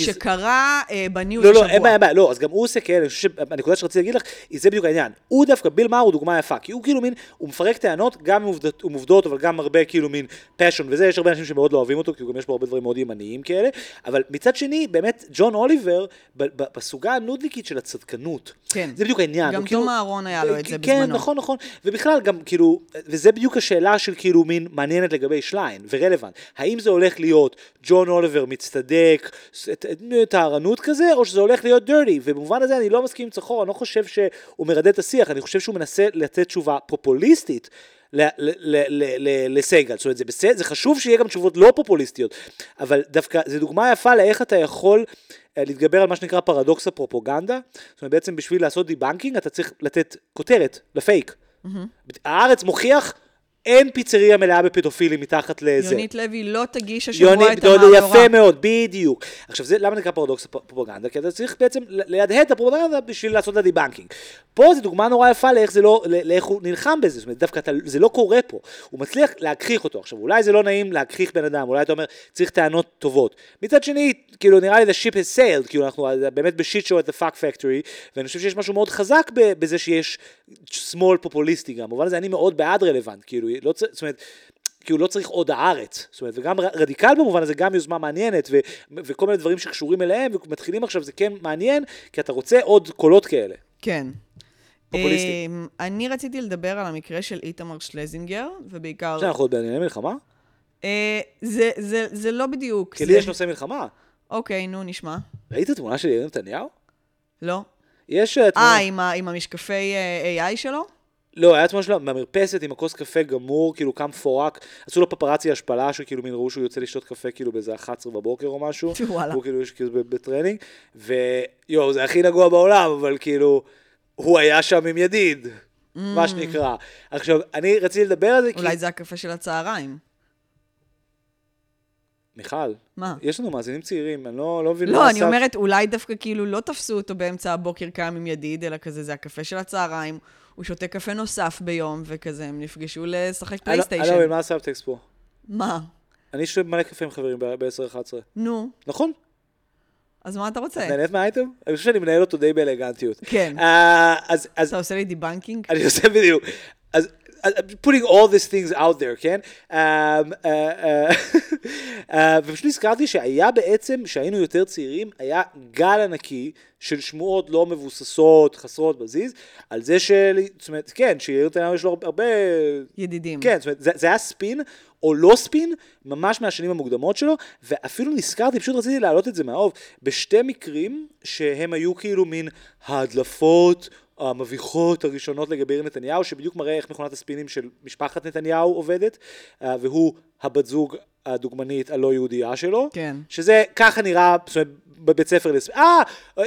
שקרה בניו לשבוע. לא, לא, אין בעיה, בעיה, לא, אז גם הוא עושה כאלה, הנקודה שרציתי להגיד לך, זה בדיוק העניין. הוא דווקא, ביל מאר הוא דוגמה יפה, כי הוא כאילו מין, הוא מפרק טענות, גם עם עובדות, אבל גם הרבה כאילו מין פשון, וזה יש הרבה אנשים שמאוד לא אוהבים אותו, כי גם יש פה הרבה דברים מאוד ימניים כאלה, אבל מצד שני, באמת, ג'ון אוליבר, בסוגה הנודליקית של הצדקנות, זה בדיוק העניין. גם תום אהרון היה לו את זה בזמנו. כן, נכון, נכון. ובכלל גם, כאילו, וזה בדיוק השאלה של, כאילו, מין, מעניינת לגבי שליין, רלוונט. האם זה הולך להיות ג'ון אוליבר מצטדק, תערנות כזה, או שזה הולך להיות dirty? ובמובן הזה אני לא מסכים עם צחור, אני לא חושב שהוא מרדד את השיח, אני חושב שהוא מנסה לתת תשובה פופוליסטית לסגל. זאת אומרת, זה חשוב שיהיה גם תשובות לא פופוליסטיות, אבל דווקא זו דוגמה יפה לאיך אתה יכול להתגבר על מה שנקרא פרדוקס הפרופוגנדה. זאת אומרת, בעצם בשביל לעשות דיבנקינג, אתה צריך לתת כותרת לפייק. הארץ מוכיח אין פיצריה מלאה בפדופילים מתחת לזה. יונית לוי לא תגיש השבוע את המעברה. יונית, יפה מאוד, בדיוק. עכשיו, זה, למה נקרא פרדוקס פרופוגנדה? כי אתה צריך בעצם לידהד את הפרופוגנדה בשביל לעשות את הדיבנקינג. פה זו דוגמה נורא יפה לאיך, זה לא, לאיך הוא נלחם בזה. זאת אומרת, דווקא אתה, זה לא קורה פה. הוא מצליח להכריך אותו. עכשיו, אולי זה לא נעים להכריך בן אדם, אולי אתה אומר, צריך טענות טובות. מצד שני, כאילו, נראה לי, the ship has sailed, כאילו, אנחנו באמת בשיט show at the fuck factory, ואני חושב שיש משהו מאוד חזק בזה שיש שמאל פופוליסטי גם. במובן הזה, אני מאוד בעד רלוונט, כאילו, לא, זאת אומרת, כאילו לא צריך עוד הארץ, זאת אומרת, וגם רדיקל במובן הזה, גם יוזמה מעניינת, ו, וכל מיני דברים שקשורים אליהם, ומתחילים עכשיו, זה כן מעניין, כי אתה רוצה עוד קולות כאלה. כן. פופוליסטי. אני רציתי לדבר על המקרה של איתמר שלזינגר, ובעיקר... שאנחנו עוד בענייני מלחמה? זה, זה, זה לא בדיוק. כי לי יש נושא מלחמה. אוקיי, נו, נשמע. ראית התמונה של יאיר נתניהו? לא. יש תמונה... אה, עם המשקפי איי איי שלו? לא, היה תמונה שלו, מהמרפסת עם הכוס קפה גמור, כאילו קם פורק, עשו לו פפרצי השפלה, שכאילו מין ראו שהוא יוצא לשתות קפה, כאילו באיזה אחת עשרה בבוקר או משהו, הוא כאילו יש כאילו בטרנינג, ויואו, זה הכי נגוע בעולם, אבל כאילו, הוא היה שם עם ידיד, מה שנקרא. עכשיו, אני רציתי לדבר על זה, אולי זה הקפה של הצהריים. מיכל, מה? יש לנו מאזינים צעירים, אני לא, לא מבין לא, מה אני עשה... אומרת, אולי דווקא כאילו לא תפסו אותו באמצע הבוקר קם עם ידיד, אלא כזה, זה הקפה של הצהריים, הוא שותה קפה נוסף ביום, וכזה, הם נפגשו לשחק פלייסטיישן. אני לא מבין, מה הסאבטקסט פה? מה? אני שותה מלא קפה עם חברים ב-עשר אחת עשרה. נו. נכון? אז מה אתה רוצה? את נהנית מהאייטם? אני חושב שאני מנהל אותו די באלגנטיות. כן. אז... אתה עושה לי דיבנקינג? אני עושה בדיוק. אז putting all these things out there, כן? ופשוט הזכרתי שהיה בעצם, שהיינו יותר צעירים, היה גל ענקי של שמועות לא מבוססות, חסרות בזיז, על זה של, זאת אומרת, כן, שיאיר נתניהו יש לו הרבה... ידידים. כן, זאת אומרת, זה, זה היה ספין, או לא ספין, ממש מהשנים המוקדמות שלו, ואפילו נזכרתי, פשוט רציתי להעלות את זה מהאוב, בשתי מקרים שהם היו כאילו מין ההדלפות, המביכות הראשונות לגבי נתניהו, שבדיוק מראה איך מכונת הספינים של משפחת נתניהו עובדת, והוא הבת זוג הדוגמנית הלא יהודייה שלו, כן. שזה ככה נראה, זאת אומרת, בבית ספר לספינים, אה,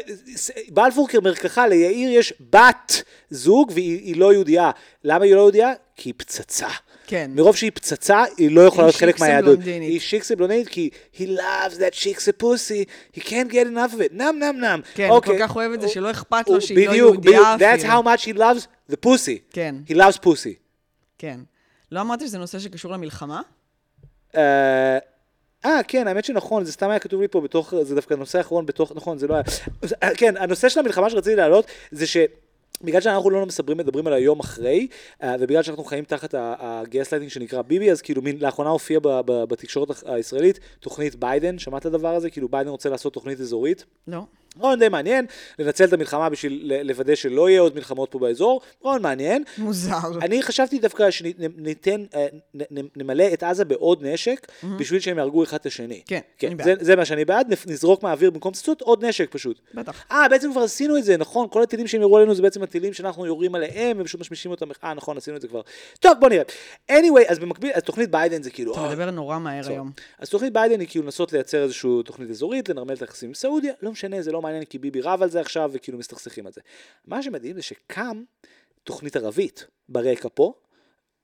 בלפור כמרקחה, ליאיר יש בת זוג, והיא לא יהודייה. למה היא לא יהודייה? כי היא פצצה. כן. מרוב שהיא פצצה, היא לא יכולה להיות חלק מהיהדות. היא שיקסה בלונדינית, כי he loves that שיקסה pussy, he can't get enough of it, נם נם נם. כן, הוא כל כך אוהב את זה, שלא אכפת לו שהיא לא יהודייה. That's how much he loves the pussy. כן. He loves pussy. כן. לא אמרת שזה נושא שקשור למלחמה? אה... אה, כן, האמת שנכון, זה סתם היה כתוב לי פה בתוך, זה דווקא הנושא האחרון בתוך, נכון, זה לא היה, כן, הנושא של המלחמה שרציתי להעלות, זה שבגלל שאנחנו לא מסברים, מדברים על היום אחרי, ובגלל שאנחנו חיים תחת הגסלייטינג שנקרא ביבי, אז כאילו, לאחרונה הופיע בתקשורת הישראלית, תוכנית ביידן, שמעת הדבר הזה? כאילו, ביידן רוצה לעשות תוכנית אזורית? לא. רעיון די מעניין, לנצל את המלחמה בשביל לוודא שלא יהיה עוד מלחמות פה באזור, רעיון מעניין. מוזר. אני חשבתי דווקא שניתן, נמלא את עזה בעוד נשק, בשביל שהם ירגו אחד את השני. כן, אני בעד. זה מה שאני בעד, נזרוק מהאוויר במקום פצצות, עוד נשק פשוט. בטח. אה, בעצם כבר עשינו את זה, נכון, כל הטילים שהם יראו עלינו, זה בעצם הטילים שאנחנו יורים עליהם, ופשוט משמישים אותם, אה, נכון, עשינו את זה כבר. טוב, בוא נראה. Anyway, אז במקביל, אז תוכנית ביידן זה כאילו... אתה מדבר נורא מהר היום. אז תוכנית ביידן היא כאילו לנסות לייצר איזשהו תוכנית אזורית, לנרמל את היחסים עם סעודיה, לא משנה, זה לא מעניין כי ביבי רב על זה עכשיו וכאילו מסתכסכים על זה. מה שמדהים זה שקם תוכנית ערבית ברקע פה,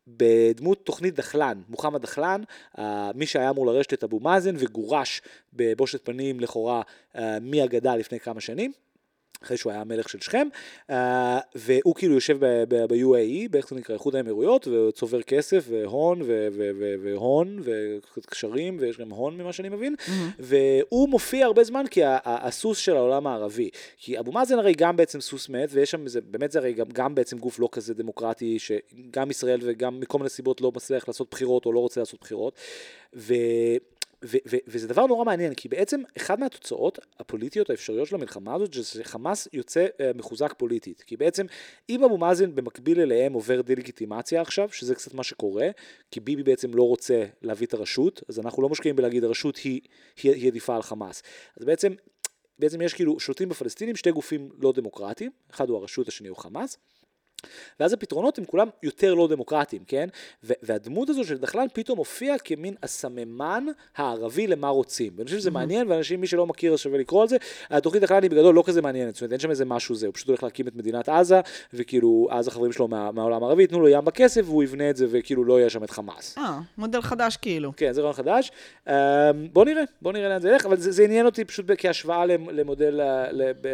בדמות תוכנית דחלן, מוחמד דחלן, מי שהיה אמור לרשת את אבו מאזן וגורש בבושת פנים לכאורה מהגדה לפני כמה שנים, אחרי שהוא היה המלך של שכם, והוא כאילו יושב ב-יו איי אי, באיך זה נקרא, איחוד האמירויות, וצובר כסף, והון, והון, וקשרים, ויש גם הון ממה שאני מבין, והוא מופיע הרבה זמן כהסוס של העולם הערבי, כי אבו מאזן הרי גם בעצם סוס מת, ויש שם, באמת זה הרי גם בעצם גוף לא כזה דמוקרטי, שגם ישראל וגם מכל מיני סיבות לא מצליח לעשות בחירות, או לא רוצה לעשות בחירות, ו... ו- ו- וזה דבר נורא מעניין, כי בעצם אחד מהתוצאות הפוליטיות האפשריות של המלחמה הזאת, זה שחמאס יוצא uh, מחוזק פוליטית, כי בעצם אם אבו מאזן במקביל אליהם עובר דלגיטימציה עכשיו, שזה קצת מה שקורה, כי ביבי בעצם לא רוצה להביא את הרשות, אז אנחנו לא מושקעים בלהגיד הרשות היא, היא, היא עדיפה על חמאס, אז בעצם, בעצם יש כאילו שולטים בפלסטינים שתי גופים לא דמוקרטיים, אחד הוא הרשות, השני הוא חמאס, ואז הפתרונות הם כולם יותר לא דמוקרטיים, כן? והדמות הזו של דחלן פתאום הופיע כמין הסממן הערבי למה רוצים. ואני חושב שזה מעניין, ואנשים, מי שלא מכיר, שווה לקרוא על זה. התוכנית דחלן היא בגדול לא כזה מעניינת, זאת אומרת, אין שם איזה משהו זה, הוא פשוט הולך להקים את מדינת עזה, וכאילו, אז החברים שלו מהעולם הערבי יתנו לו ים בכסף, והוא יבנה את זה, וכאילו לא יהיה שם את חמאס. אה, מודל חדש כאילו. כן, זה רעיון חדש. בוא נראה, בוא נראה לאן זה ילך, אבל זה עניין אותי פשוט כהשוואה למודל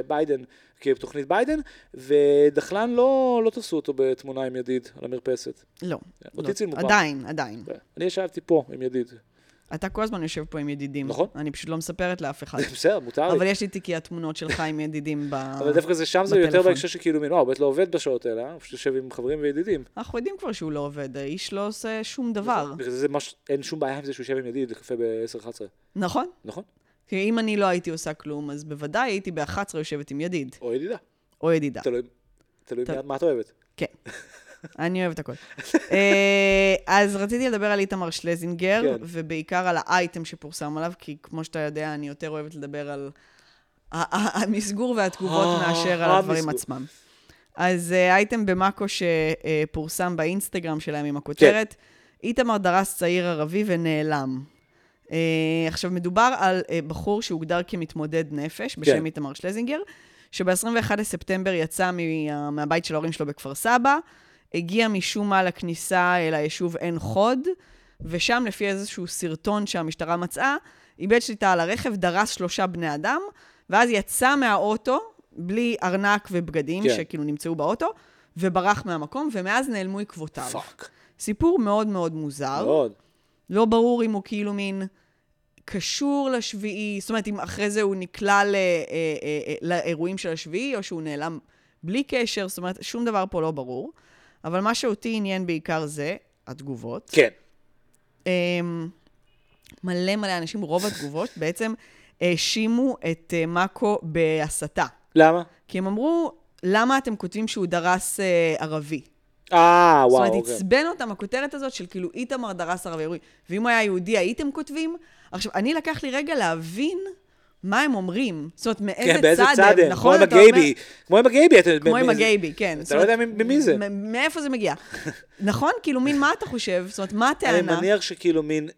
ביידן. כתוכנית ביידן, ודחלן לא, לא תפסו אותו בתמונה עם ידיד על המרפסת. לא. אותי צילמו פעם. עדיין, עדיין. אני ישבתי פה עם ידיד. אתה כל הזמן יושב פה עם ידידים. נכון. אני פשוט לא מספרת לאף אחד. בסדר, מותר לי. אבל יש לי תיקי התמונות שלך עם ידידים בטלפון. אבל דווקא זה שם זה יותר בהקשר שכאילו מנוע, הוא בית לא עובד בשעות האלה, הוא פשוט יושב עם חברים וידידים. אנחנו יודעים כבר שהוא לא עובד, האיש לא עושה שום דבר. אין שום בעיה עם זה שהוא יושב עם ידיד לקפה ב-עשר אחת עשרה. נכון. נכון. כי אם אני לא הייתי עושה כלום, אז בוודאי הייתי ב-אחת עשרה יושבת עם ידיד. או ידידה. או ידידה. תלוי, תלוי מה את אוהבת. כן, אני אוהבת הכל. אז רציתי לדבר על איתמר שלזינגר, ובעיקר על האייטם שפורסם עליו, כי כמו שאתה יודע, אני יותר אוהבת לדבר על המסגור והתגובות מאשר על הדברים עצמם. אז אייטם במאקו שפורסם באינסטגרם שלהם עם הכותרת, איתמר דרס צעיר ערבי ונעלם. Uh, עכשיו מדובר על uh, בחור שהוגדר כמתמודד נפש בשם כן. איתמר שלזינגר, שב-עשרים ואחד לספטמבר יצא מה, מהבית של ההורים שלו בכפר סבא, הגיע משום מה לכניסה אל היישוב אין חוד, ושם לפי איזשהו סרטון שהמשטרה מצאה, איבד שליטה על הרכב, דרס שלושה בני אדם, ואז יצא מהאוטו בלי ארנק ובגדים כן. שכאילו נמצאו באוטו, וברח מהמקום, ומאז נעלמו עקבותיו. פאק. סיפור מאוד מאוד מוזר. מאוד. לא ברור אם הוא כאילו מין... קשור לשביעי, זאת אומרת, אם אחרי זה הוא נקלע לא, אה, אה, אה, לאירועים של השביעי, או שהוא נעלם בלי קשר, זאת אומרת, שום דבר פה לא ברור. אבל מה שאותי עניין בעיקר זה התגובות. כן. מלא מלא אנשים, רוב התגובות בעצם האשימו את מקו בהסתה. למה? כי הם אמרו, למה אתם כותבים שהוא דרס ערבי? אה, וואו. זאת אומרת, הצבן אותם הכותרת הזאת של כאילו איתמר דרס ערבי. ואם הוא היה יהודי, הייתם כותבים? עכשיו, אני לקח לי רגע להבין מה הם אומרים. זאת אומרת, מאיזה צד הם, נכון? כמו עם הגייבי. כמו עם הגייבי. כמו עם הגייבי, כן. אתה לא יודע ממי זה. מאיפה זה מגיע. נכון? כאילו, מין, מה אתה חושב? זאת אומרת, מה הטענה? אני מניח שכאילו מין,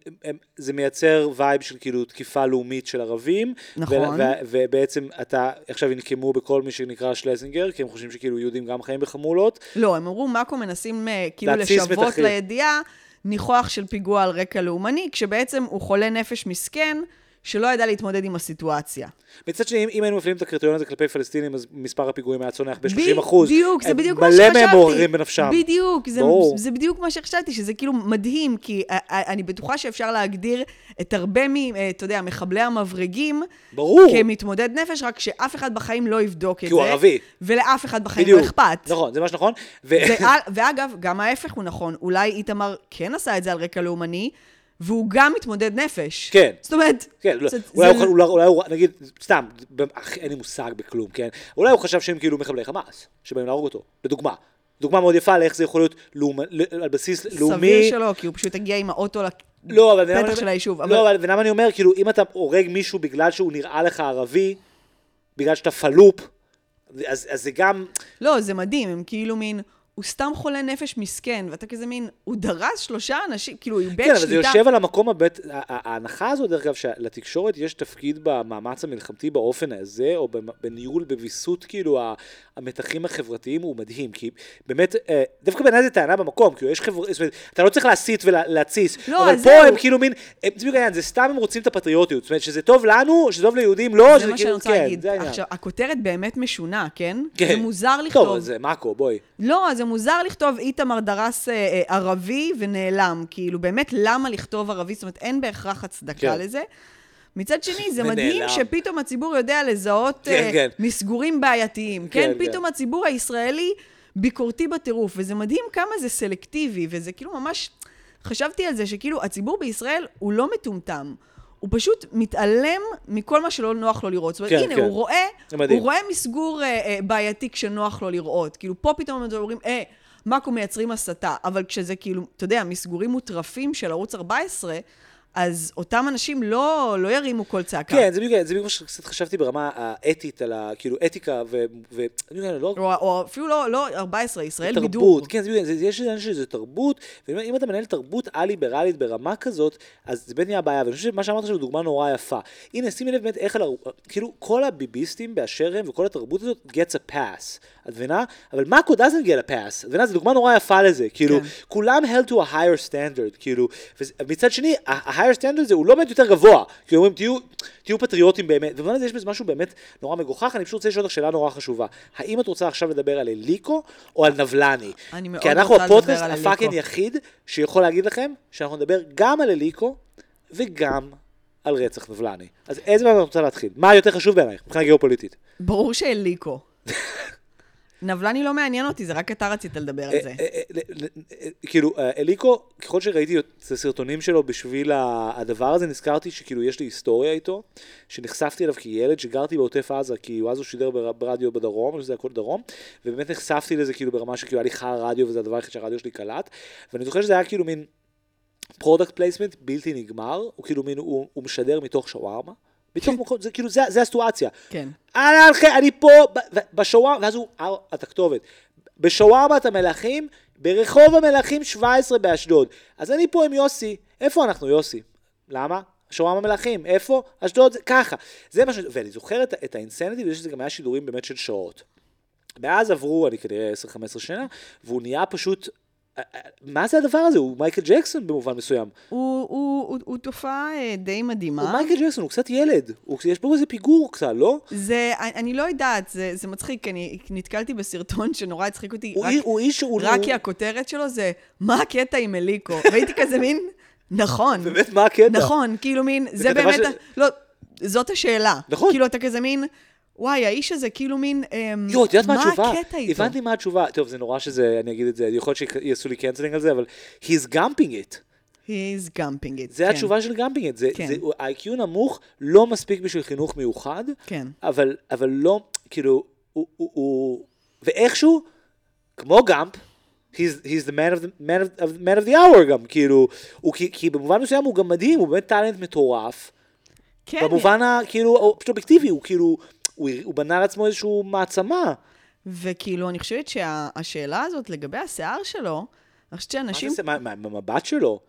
זה מייצר וייב של כאילו תקיפה לאומית של ערבים. נכון. ובעצם אתה, עכשיו ינקמו בכל מי שנקרא שלזינגר, כי הם חושבים שכאילו יהודים גם חיים בחמולות. לא, הם אמרו, מאקו מנסים כאילו לשוות לידיעה ניחוח של פיגוע על רקע לאומני, כשבעצם הוא חולה נפש מסכן, שלא ידע להתמודד עם הסיטואציה. מצד שני, אם היינו מפעילים את הקריטריון הזה כלפי פלסטינים, אז מספר הפיגועים היה צונח ב-שלושים אחוז. בדיוק, זה בדיוק מה שחשבתי. מלא מהם מעוררים בנפשם. בדיוק, זה בדיוק מה שחשבתי, שזה כאילו מדהים, כי אני בטוחה שאפשר להגדיר את הרבה, אתה יודע, מחבלי המברגים, כמתמודד נפש, רק שאף אחד בחיים לא יבדוק את זה. כי הוא ערבי. ולאף אחד בחיים לא אכפת. נכון, זה ממש נכון. ואגב, גם ההפך הוא נכון. אולי איתמר כן עשה את זה על רקע לאומני, והוא גם מתמודד נפש. כן. זאת אומרת... כן, זאת, אולי, זה... הוא, אולי הוא, נגיד, סתם, אין לי מושג בכלום, כן? אולי הוא חשב שהם כאילו מחבלי חמאס, שבאים להרוג אותו, לדוגמה. דוגמה מאוד יפה לאיך זה יכול להיות לאומ... על בסיס לאומי. סביר שלא, כי הוא פשוט הגיע עם האוטו לפתח של היישוב. לא, אבל ונאמה אני אומר, כאילו, אם אתה הורג מישהו בגלל שהוא נראה לך ערבי, בגלל שאתה פלופ, אז, אז זה גם... לא, זה מדהים, הם כאילו מין... הוא סתם חולה נפש מסכן, ואתה כזה מין, הוא דרס שלושה אנשים, כאילו, הוא בית שליטה. כן, אבל זה יושב על המקום הבית, ההנחה הזו, דרך אגב, שלתקשורת יש תפקיד במאמץ המלחמתי באופן הזה, או בניהול, בביסות, כאילו, המתחים החברתיים הוא מדהים, כי באמת, דווקא בעיניי זה טענה במקום, כאילו, יש חברה, אתה לא צריך להסית ולהציס, אבל פה הם כאילו מין, זה סתם הם רוצים את הפטריוטיות, זאת אומרת, שזה טוב לנו, שזה טוב ליהודים, לא, זה מה שאני רוצה להגיד. עכשיו, הכותרת באמת משונה, כן? זה מוזר לכתוב. טוב, זה מאקו, בואי. לא, זה מוזר לכתוב איתמר דרס ערבי ונעלם, כאילו, באמת, למה לכתוב ערבי? זאת אומרת, אין בהכרח הצדקה לזה. מצד שני, זה מדהים שפתאום הציבור יודע לזהות מסגורים בעייתיים, כן? פתאום הציבור הישראלי ביקורתי בטירוף, וזה מדהים כמה זה סלקטיבי, וזה כאילו ממש, חשבתי על זה שכאילו הציבור בישראל הוא לא מטומטם, הוא פשוט מתעלם מכל מה שלא נוח לו לראות. זאת אומרת, הנה, הוא רואה, הוא רואה מסגור בעייתי כשנוח לו לראות. כאילו, פה פתאום הם אומרים, אה, מאקו מייצרים הסתה, אבל כשזה כאילו, אתה יודע, מסגורים מוטרפים של ערוץ ארבע עשרה, אז אותם אנשים לא, לא ירימו כל צעקה. כן, זה בגלל שקצת חשבתי ברמה האתית, על ה, כאילו, אתיקה ו, ו, או אפילו לא, לא ארבע עשרה, ישראל בידור. כן, זה בגלל, יש איזה אנשים שזה תרבות, ואם אתה מנהל תרבות א-ליברלית ברמה כזאת, אז זה באמת נהיה בעיה, ואני חושב שמה שאמרת שזו דוגמה נורא יפה. הנה, שימי לב באמת איך, כאילו, כל הביביסטים באשר הם וכל התרבות הזאת gets a pass, הדבנה, אבל מאקו doesn't get a pass, הדבנה, זו דוגמה נורא יפה לזה, כאילו, כולם held to a higher standard, כאילו, ומצד שני, higher standard זה, הוא לא באמת יותר גבוה, כי אומרים, תהיו, תהיו פטריוטים באמת, ובמובן הזה יש בזה משהו באמת נורא מגוחך, אני פשוט רוצה לשאול אותך שאלה נורא חשובה, האם את רוצה עכשיו לדבר על אליקו, או על נבלני? אני מאוד רוצה לדבר על אליקו. כי אנחנו הפודקאסט הפאקינג יחיד, שיכול להגיד לכם, שאנחנו נדבר גם על אליקו, וגם על רצח נבלני. אז איזה מה את רוצה להתחיל? מה יותר חשוב בעינייך, מבחינה גיאופוליטית? ברור שאליקו. נבלני לא מעניין אותי, זה רק אתה רצית לדבר על זה. כאילו, אליקו, ככל שראיתי את הסרטונים שלו בשביל הדבר הזה, נזכרתי שכאילו יש לי היסטוריה איתו, שנחשפתי אליו כילד, שגרתי בעוטף עזה, כי הוא אז הוא שידר ברדיו בדרום, זה הכל דרום, ובאמת נחשפתי לזה כאילו ברמה שכאילו היה לי חר רדיו, וזה הדבר הכי שהרדיו שלי קלט, ואני זוכר שזה היה כאילו מין פרודקט פלייסמנט בלתי נגמר, הוא כאילו מין, הוא משדר מתוך שווארמה, בתוך מקום, זה כאילו, זה הסיטואציה. כן. אני פה, בשווארמה, ואז הוא, אתה כתובת, בשווארמת המלאכים, ברחוב המלאכים שבע עשרה באשדוד. אז אני פה עם יוסי, איפה אנחנו יוסי? למה? שווארמה המלאכים, איפה? אשדוד, ככה. זה מה ש... ואני זוכר את האינסנטיב, יש שזה גם היה שידורים באמת של שעות. ואז עברו, אני כנראה עשר חמש עשרה שנה, והוא נהיה פשוט... מה זה הדבר הזה? הוא מייקל ג'קסון במובן מסוים. הוא, הוא, הוא, הוא תופעה די מדהימה. הוא מייקל ג'קסון, הוא קצת ילד. הוא, יש פה איזה פיגור קצת, לא? זה, אני לא יודעת, זה, זה מצחיק. אני נתקלתי בסרטון שנורא הצחיק אותי. הוא, רק, הוא איש, הוא רק הוא... כי הכותרת שלו זה, מה הקטע עם אליקו? והייתי כזה מין, נכון. באמת, מה הקטע? נכון, כאילו מין, זה באמת, ש... לא, זאת השאלה. נכון. כאילו אתה כזה מין... וואי, האיש הזה כאילו מין, יו, את יודעת מה התשובה? מה הקטע איתו? הבנתי מה התשובה. טוב, זה נורא שזה, אני אגיד את זה, יכול להיות שיעשו לי קנצלינג על זה, אבל he's gumping it. he's gumping it. זה התשובה של gumping it. זה, זה, ה-איי קיו נמוך, לא מספיק בשביל חינוך מיוחד, אבל, אבל לא, כאילו, הוא, הוא, הוא, ואיכשהו, כמו גאמפ, he's he's the man of the man of, of man of the hour גם, כאילו, הוא, כי, כי במובן מסוים הוא גם מדהים, הוא באמת טאלנט מטורף. כן. במובן ה, כאילו, הוא פשוט אובייקטיבי, הוא כאילו, הוא, הוא בנה לעצמו איזשהו מעצמה. וכאילו, אני חושבת שהשאלה הזאת לגבי השיער שלו, אני חושבת שאנשים... מה זה, המבט שלו?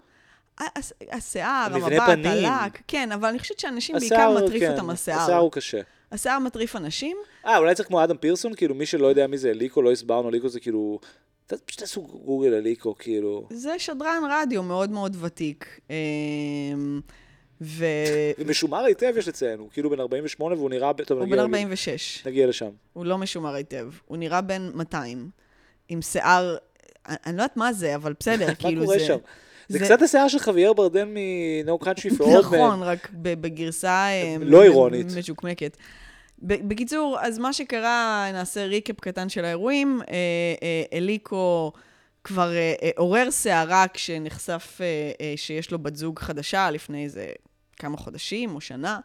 השיער, המבט, הלק, כן, אבל אני חושבת שאנשים בעיקר מטריף אותם השיער. השיער הוא קשה. השיער מטריף אנשים. אה, אולי צריך כמו אדם פירסון, כאילו מי שלא יודע מי זה אליקו, לא הסברנו, אליקו זה כאילו... פשוט תעשו גוגל אליקו, כאילו... זה שדרן רדיו מאוד מאוד ותיק. ו... ומשומר היטב יש אצלנו, כאילו בן ארבעים ושמונה והוא נראה... טוב, הוא בן ארבעים ושש. נגיע לשם. הוא לא משומר היטב, הוא נראה בן מאתיים, עם שיער... אני לא יודעת מה זה, אבל בסדר, כאילו זה... מה קורה שם? זה קצת השיער של חוויאר ברדן מ-No Country for Old Men. נכון, רק בגרסה... לא אירונית. משוקמקת. בקיצור, אז מה שקרה, נעשה ריקאפ קטן של האירועים, אליקו כבר עורר שערה כשנחשף שיש לו בת זוג חדשה לפני איזה כמה חודשים או שנה,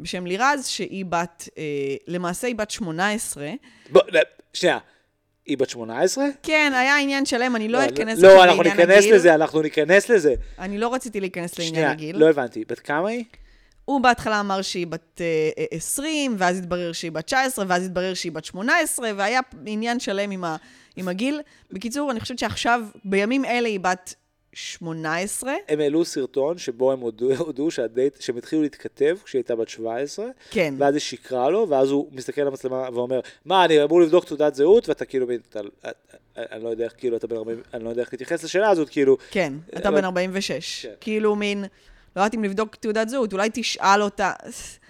בשם לירז, שהיא בת, למעשה היא בת שמונה עשרה. שנייה. היא בת שמונה עשרה? כן, היה עניין שלם, אני לא אתכנס לזה לעניין הגיל. לא, אנחנו ניכנס לזה, אנחנו ניכנס לזה. אני לא רציתי להיכנס לעניין הגיל. שנייה, לא הבנתי. בת כמה היא? הוא בהתחלה אמר שהיא בת עשרים, ואז התברר שהיא בת תשע עשרה, ואז התברר שהיא בת שמונה עשרה, והיה עניין שלם עם הגיל. בקיצור, אני חושבת שעכשיו, בימים אלה היא בת שמונה עשרה. הם העלו סרטון שבו הם הודו שהם התחילו להתכתב כשהיא הייתה בת שבע עשרה, כן. ואז היא שיקרה לו, ואז הוא מסתכל על המצלמה ואומר, מה, אני אמור לבדוק תעודת זהות, ואתה כאילו, אתה, אני לא יודע, כאילו, אתה בן ארבעים, אני לא יודע איך להתייחס לשאלה הזאת, כאילו. כן, אתה אבל... בן ארבעים ושש. כן. כאילו מין, לא יודעת אם לבדוק תעודת זהות, אולי תשאל אותה.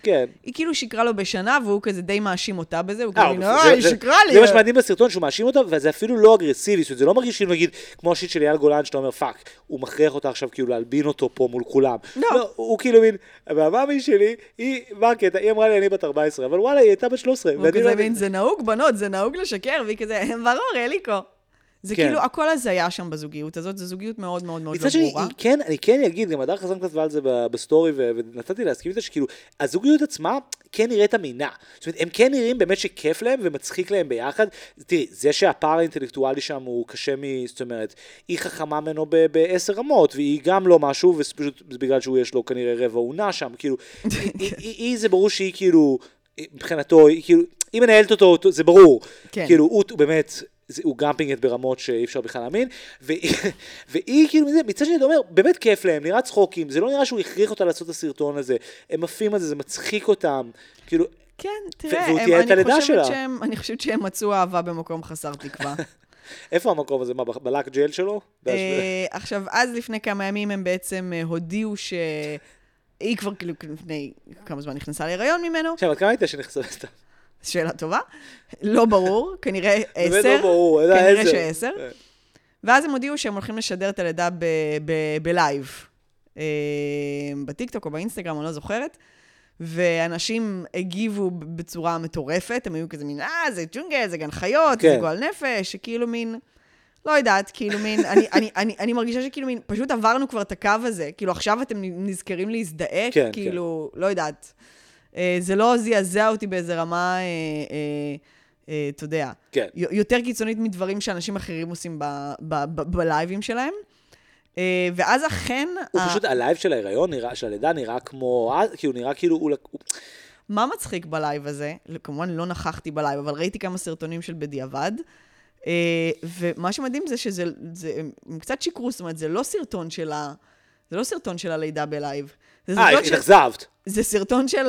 כן. היא כאילו שיקרה לו בשנה, והוא כזה די מאשים אותה בזה, הוא כאילו, אה, היא שיקרה לי. זה מה שמעניין בסרטון, שהוא מאשים אותה, וזה אפילו לא אגרסיבי, זה לא מרגיש, נגיד, כמו השיט של אייל גולן, שאתה אומר, פאק, הוא מכריח אותה עכשיו כאילו להלבין אותו פה מול כולם. לא. הוא כאילו מין, והמאמי שלי, היא, מרקט, היא אמרה לי, אני בת ארבע עשרה, אבל וואלה, היא הייתה בת שלוש עשרה. הוא כזה מין, זה נהוג בנות, זה נהוג לשקר, והיא כזה, ברור, אליקו. זה כאילו, הכל הזיה שם בזוגיות הזאת, זו זוגיות מאוד מאוד מאוד ברורה. אני כן אגיד, גם הדר חזן כתבה על זה בסטורי, ונתתי להסכים איתה שכאילו, הזוגיות עצמה כן נראית אמינה. זאת אומרת, הם כן נראים באמת שכיף להם ומצחיק להם ביחד. תראי, זה שהפער האינטלקטואלי שם הוא קשה מ... זאת אומרת, היא חכמה ממנו בעשר רמות, והיא גם לא משהו, ופשוט בגלל שהוא יש לו כנראה רבע עונה שם, כאילו, היא זה ברור שהיא כאילו, מבחינתו, היא מנהלת אותו, זה ברור. כאילו, הוא באמת הוא גאמפינג את ברמות שאי אפשר בכלל להאמין, והיא כאילו מצד שני, אתה אומר, באמת כיף להם, נראה צחוקים, זה לא נראה שהוא הכריח אותה לעשות את הסרטון הזה, הם עפים על זה, זה מצחיק אותם, כאילו, כן, תראה, אני חושבת שהם מצאו אהבה במקום חסר תקווה. איפה המקום הזה? מה, בלק ג'ל שלו? עכשיו, אז לפני כמה ימים הם בעצם הודיעו ש... היא כבר כאילו לפני כמה זמן נכנסה להיריון ממנו. עכשיו, עד כמה הייתה שנכנסה סתם? שאלה טובה, לא ברור, כנראה עשר, כנראה שעשר, ואז הם הודיעו שהם הולכים לשדר את הלידה בלייב, בטיקטוק או באינסטגרם, אני לא זוכרת, ואנשים הגיבו בצורה מטורפת, הם היו כזה מין, אה, זה ג'ונגל, זה גן חיות, זה גועל נפש, שכאילו מין, לא יודעת, כאילו מין, אני מרגישה שכאילו מין, פשוט עברנו כבר את הקו הזה, כאילו עכשיו אתם נזכרים להזדעק, כאילו, לא יודעת. זה לא זעזע אותי באיזה רמה, אתה יודע, יותר קיצונית מדברים שאנשים אחרים עושים בלייבים שלהם. ואז אכן... הוא פשוט, הלייב של ההיריון, של הלידה, נראה כמו... כאילו, נראה כאילו... מה מצחיק בלייב הזה? כמובן לא נכחתי בלייב, אבל ראיתי כמה סרטונים של בדיעבד, ומה שמדהים זה שזה... הם קצת שיקרו, זאת אומרת, זה לא סרטון שלה... זה לא סרטון של הלידה בלייב. אה, התאכזבת. זה סרטון של,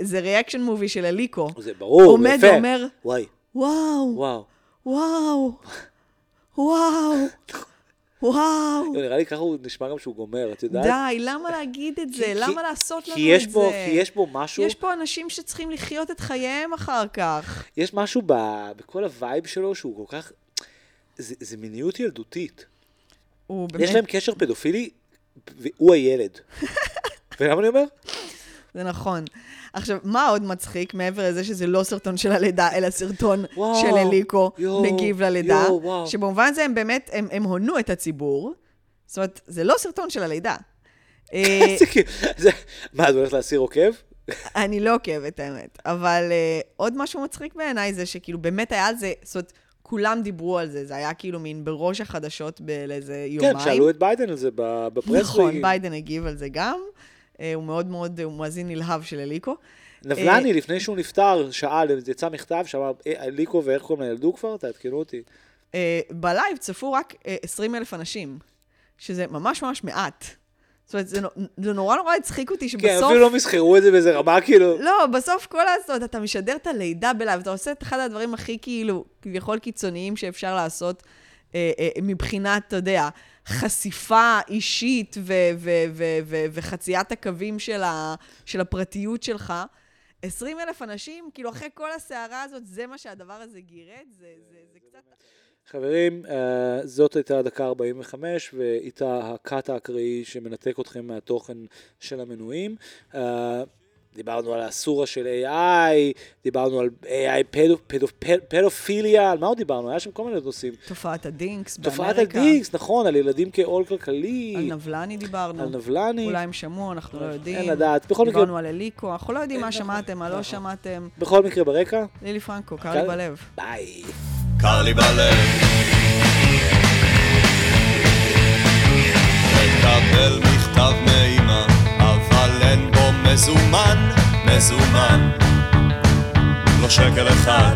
זה ריאקשן מובי של אליקו. זה ברור, יפה. עומד ואומר, וואי. וואו. וואו. וואו. וואו. וואו. נראה לי ככה הוא נשמע גם שהוא גומר, את יודעת? די, למה להגיד את זה? למה לעשות לנו את זה? כי יש פה משהו... יש פה אנשים שצריכים לחיות את חייהם אחר כך. יש משהו בכל הווייב שלו שהוא כל כך... זה מיניות ילדותית. יש להם קשר פדופילי, והוא הילד. ולמה אני אומר? זה נכון. עכשיו, מה עוד מצחיק מעבר לזה שזה לא סרטון של הלידה, אלא סרטון וואו, של אליקו יו, מגיב ללידה, יו, שבמובן זה הם באמת, הם, הם הונו את הציבור, זאת אומרת, זה לא סרטון של הלידה. מה, את הולכת להסיר עוקב? אני לא עוקבת, האמת. אבל עוד משהו מצחיק בעיניי זה שכאילו באמת היה על זה, זאת אומרת, כולם דיברו על זה, זה היה כאילו מין בראש החדשות באיזה יומיים. כן, שאלו את ביידן על זה בפרס. נכון, ביידן הגיב על זה גם. הוא מאוד מאוד, הוא מאזין נלהב של אליקו. נבלני, לפני שהוא נפטר, שאל, יצא מכתב, שאמר, אליקו ואיך קוראים לילדו כבר? תעדכנו אותי. בלייב צפו רק עשרים אלף אנשים, שזה ממש ממש מעט. זאת אומרת, זה נורא נורא הצחיק אותי שבסוף... כן, אפילו לא מסחרו את זה באיזה רמה, כאילו... לא, בסוף כל הזאת, אתה משדר את הלידה בלייב, אתה עושה את אחד הדברים הכי כאילו, כביכול קיצוניים שאפשר לעשות מבחינת, אתה יודע, חשיפה אישית וחציית הקווים של הפרטיות שלך. עשרים אלף אנשים, כאילו אחרי כל הסערה הזאת, זה מה שהדבר הזה גירד, זה קצת... חברים, זאת הייתה דקה ארבעים וחמש, ואיתה הקטע הקראי שמנתק אתכם מהתוכן של המנויים. דיברנו על הסורה של איי איי, דיברנו על איי איי פדופיליה, על מה עוד דיברנו? היה שם כל מיני נושאים. תופעת הדינקס באמריקה. תופעת הדינקס, נכון, על ילדים כעול כלכלי. על נבלני דיברנו. על נבלני. אולי הם שמעו, אנחנו לא יודעים. אין לדעת. דיברנו על אליקו, אנחנו לא יודעים מה שמעתם, מה לא שמעתם. בכל מקרה ברקע. לילי פרנקו, קר לי בלב. ביי. קר לי בלב, לקבל מכתב מאימא, אבל אין בו מזומן, מזומן, לא שקל אחד.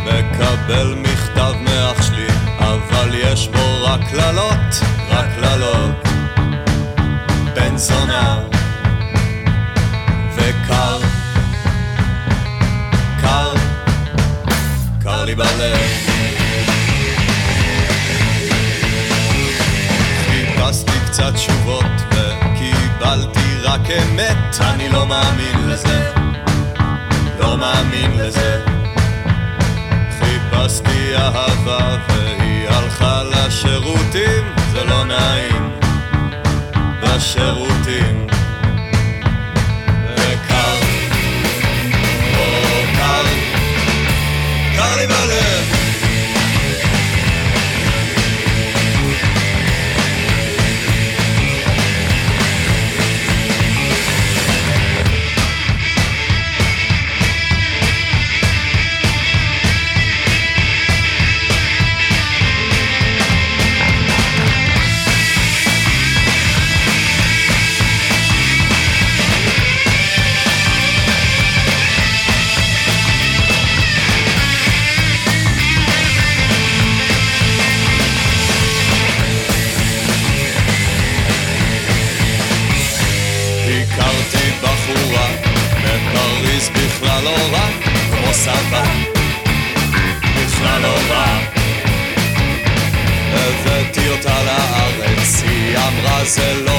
מקבל מכתב מאח שלי, אבל יש בו רק קללות, רק קללות, בן זונה, וקר, קר, קר לי בלב. חיפשתי קצת תשובות וקיבלתי רק אמת. אני לא מאמין לזה, לא מאמין לזה. חיפשתי אהבה והיא הלכה לשירותים. זה לא נעים בשירותים. וקר, או קר, קר לי בלב. בכלל לא רע, כמו סבא, בכלל לא רע. הבאתי אותה לארץ, היא אמרה זה לא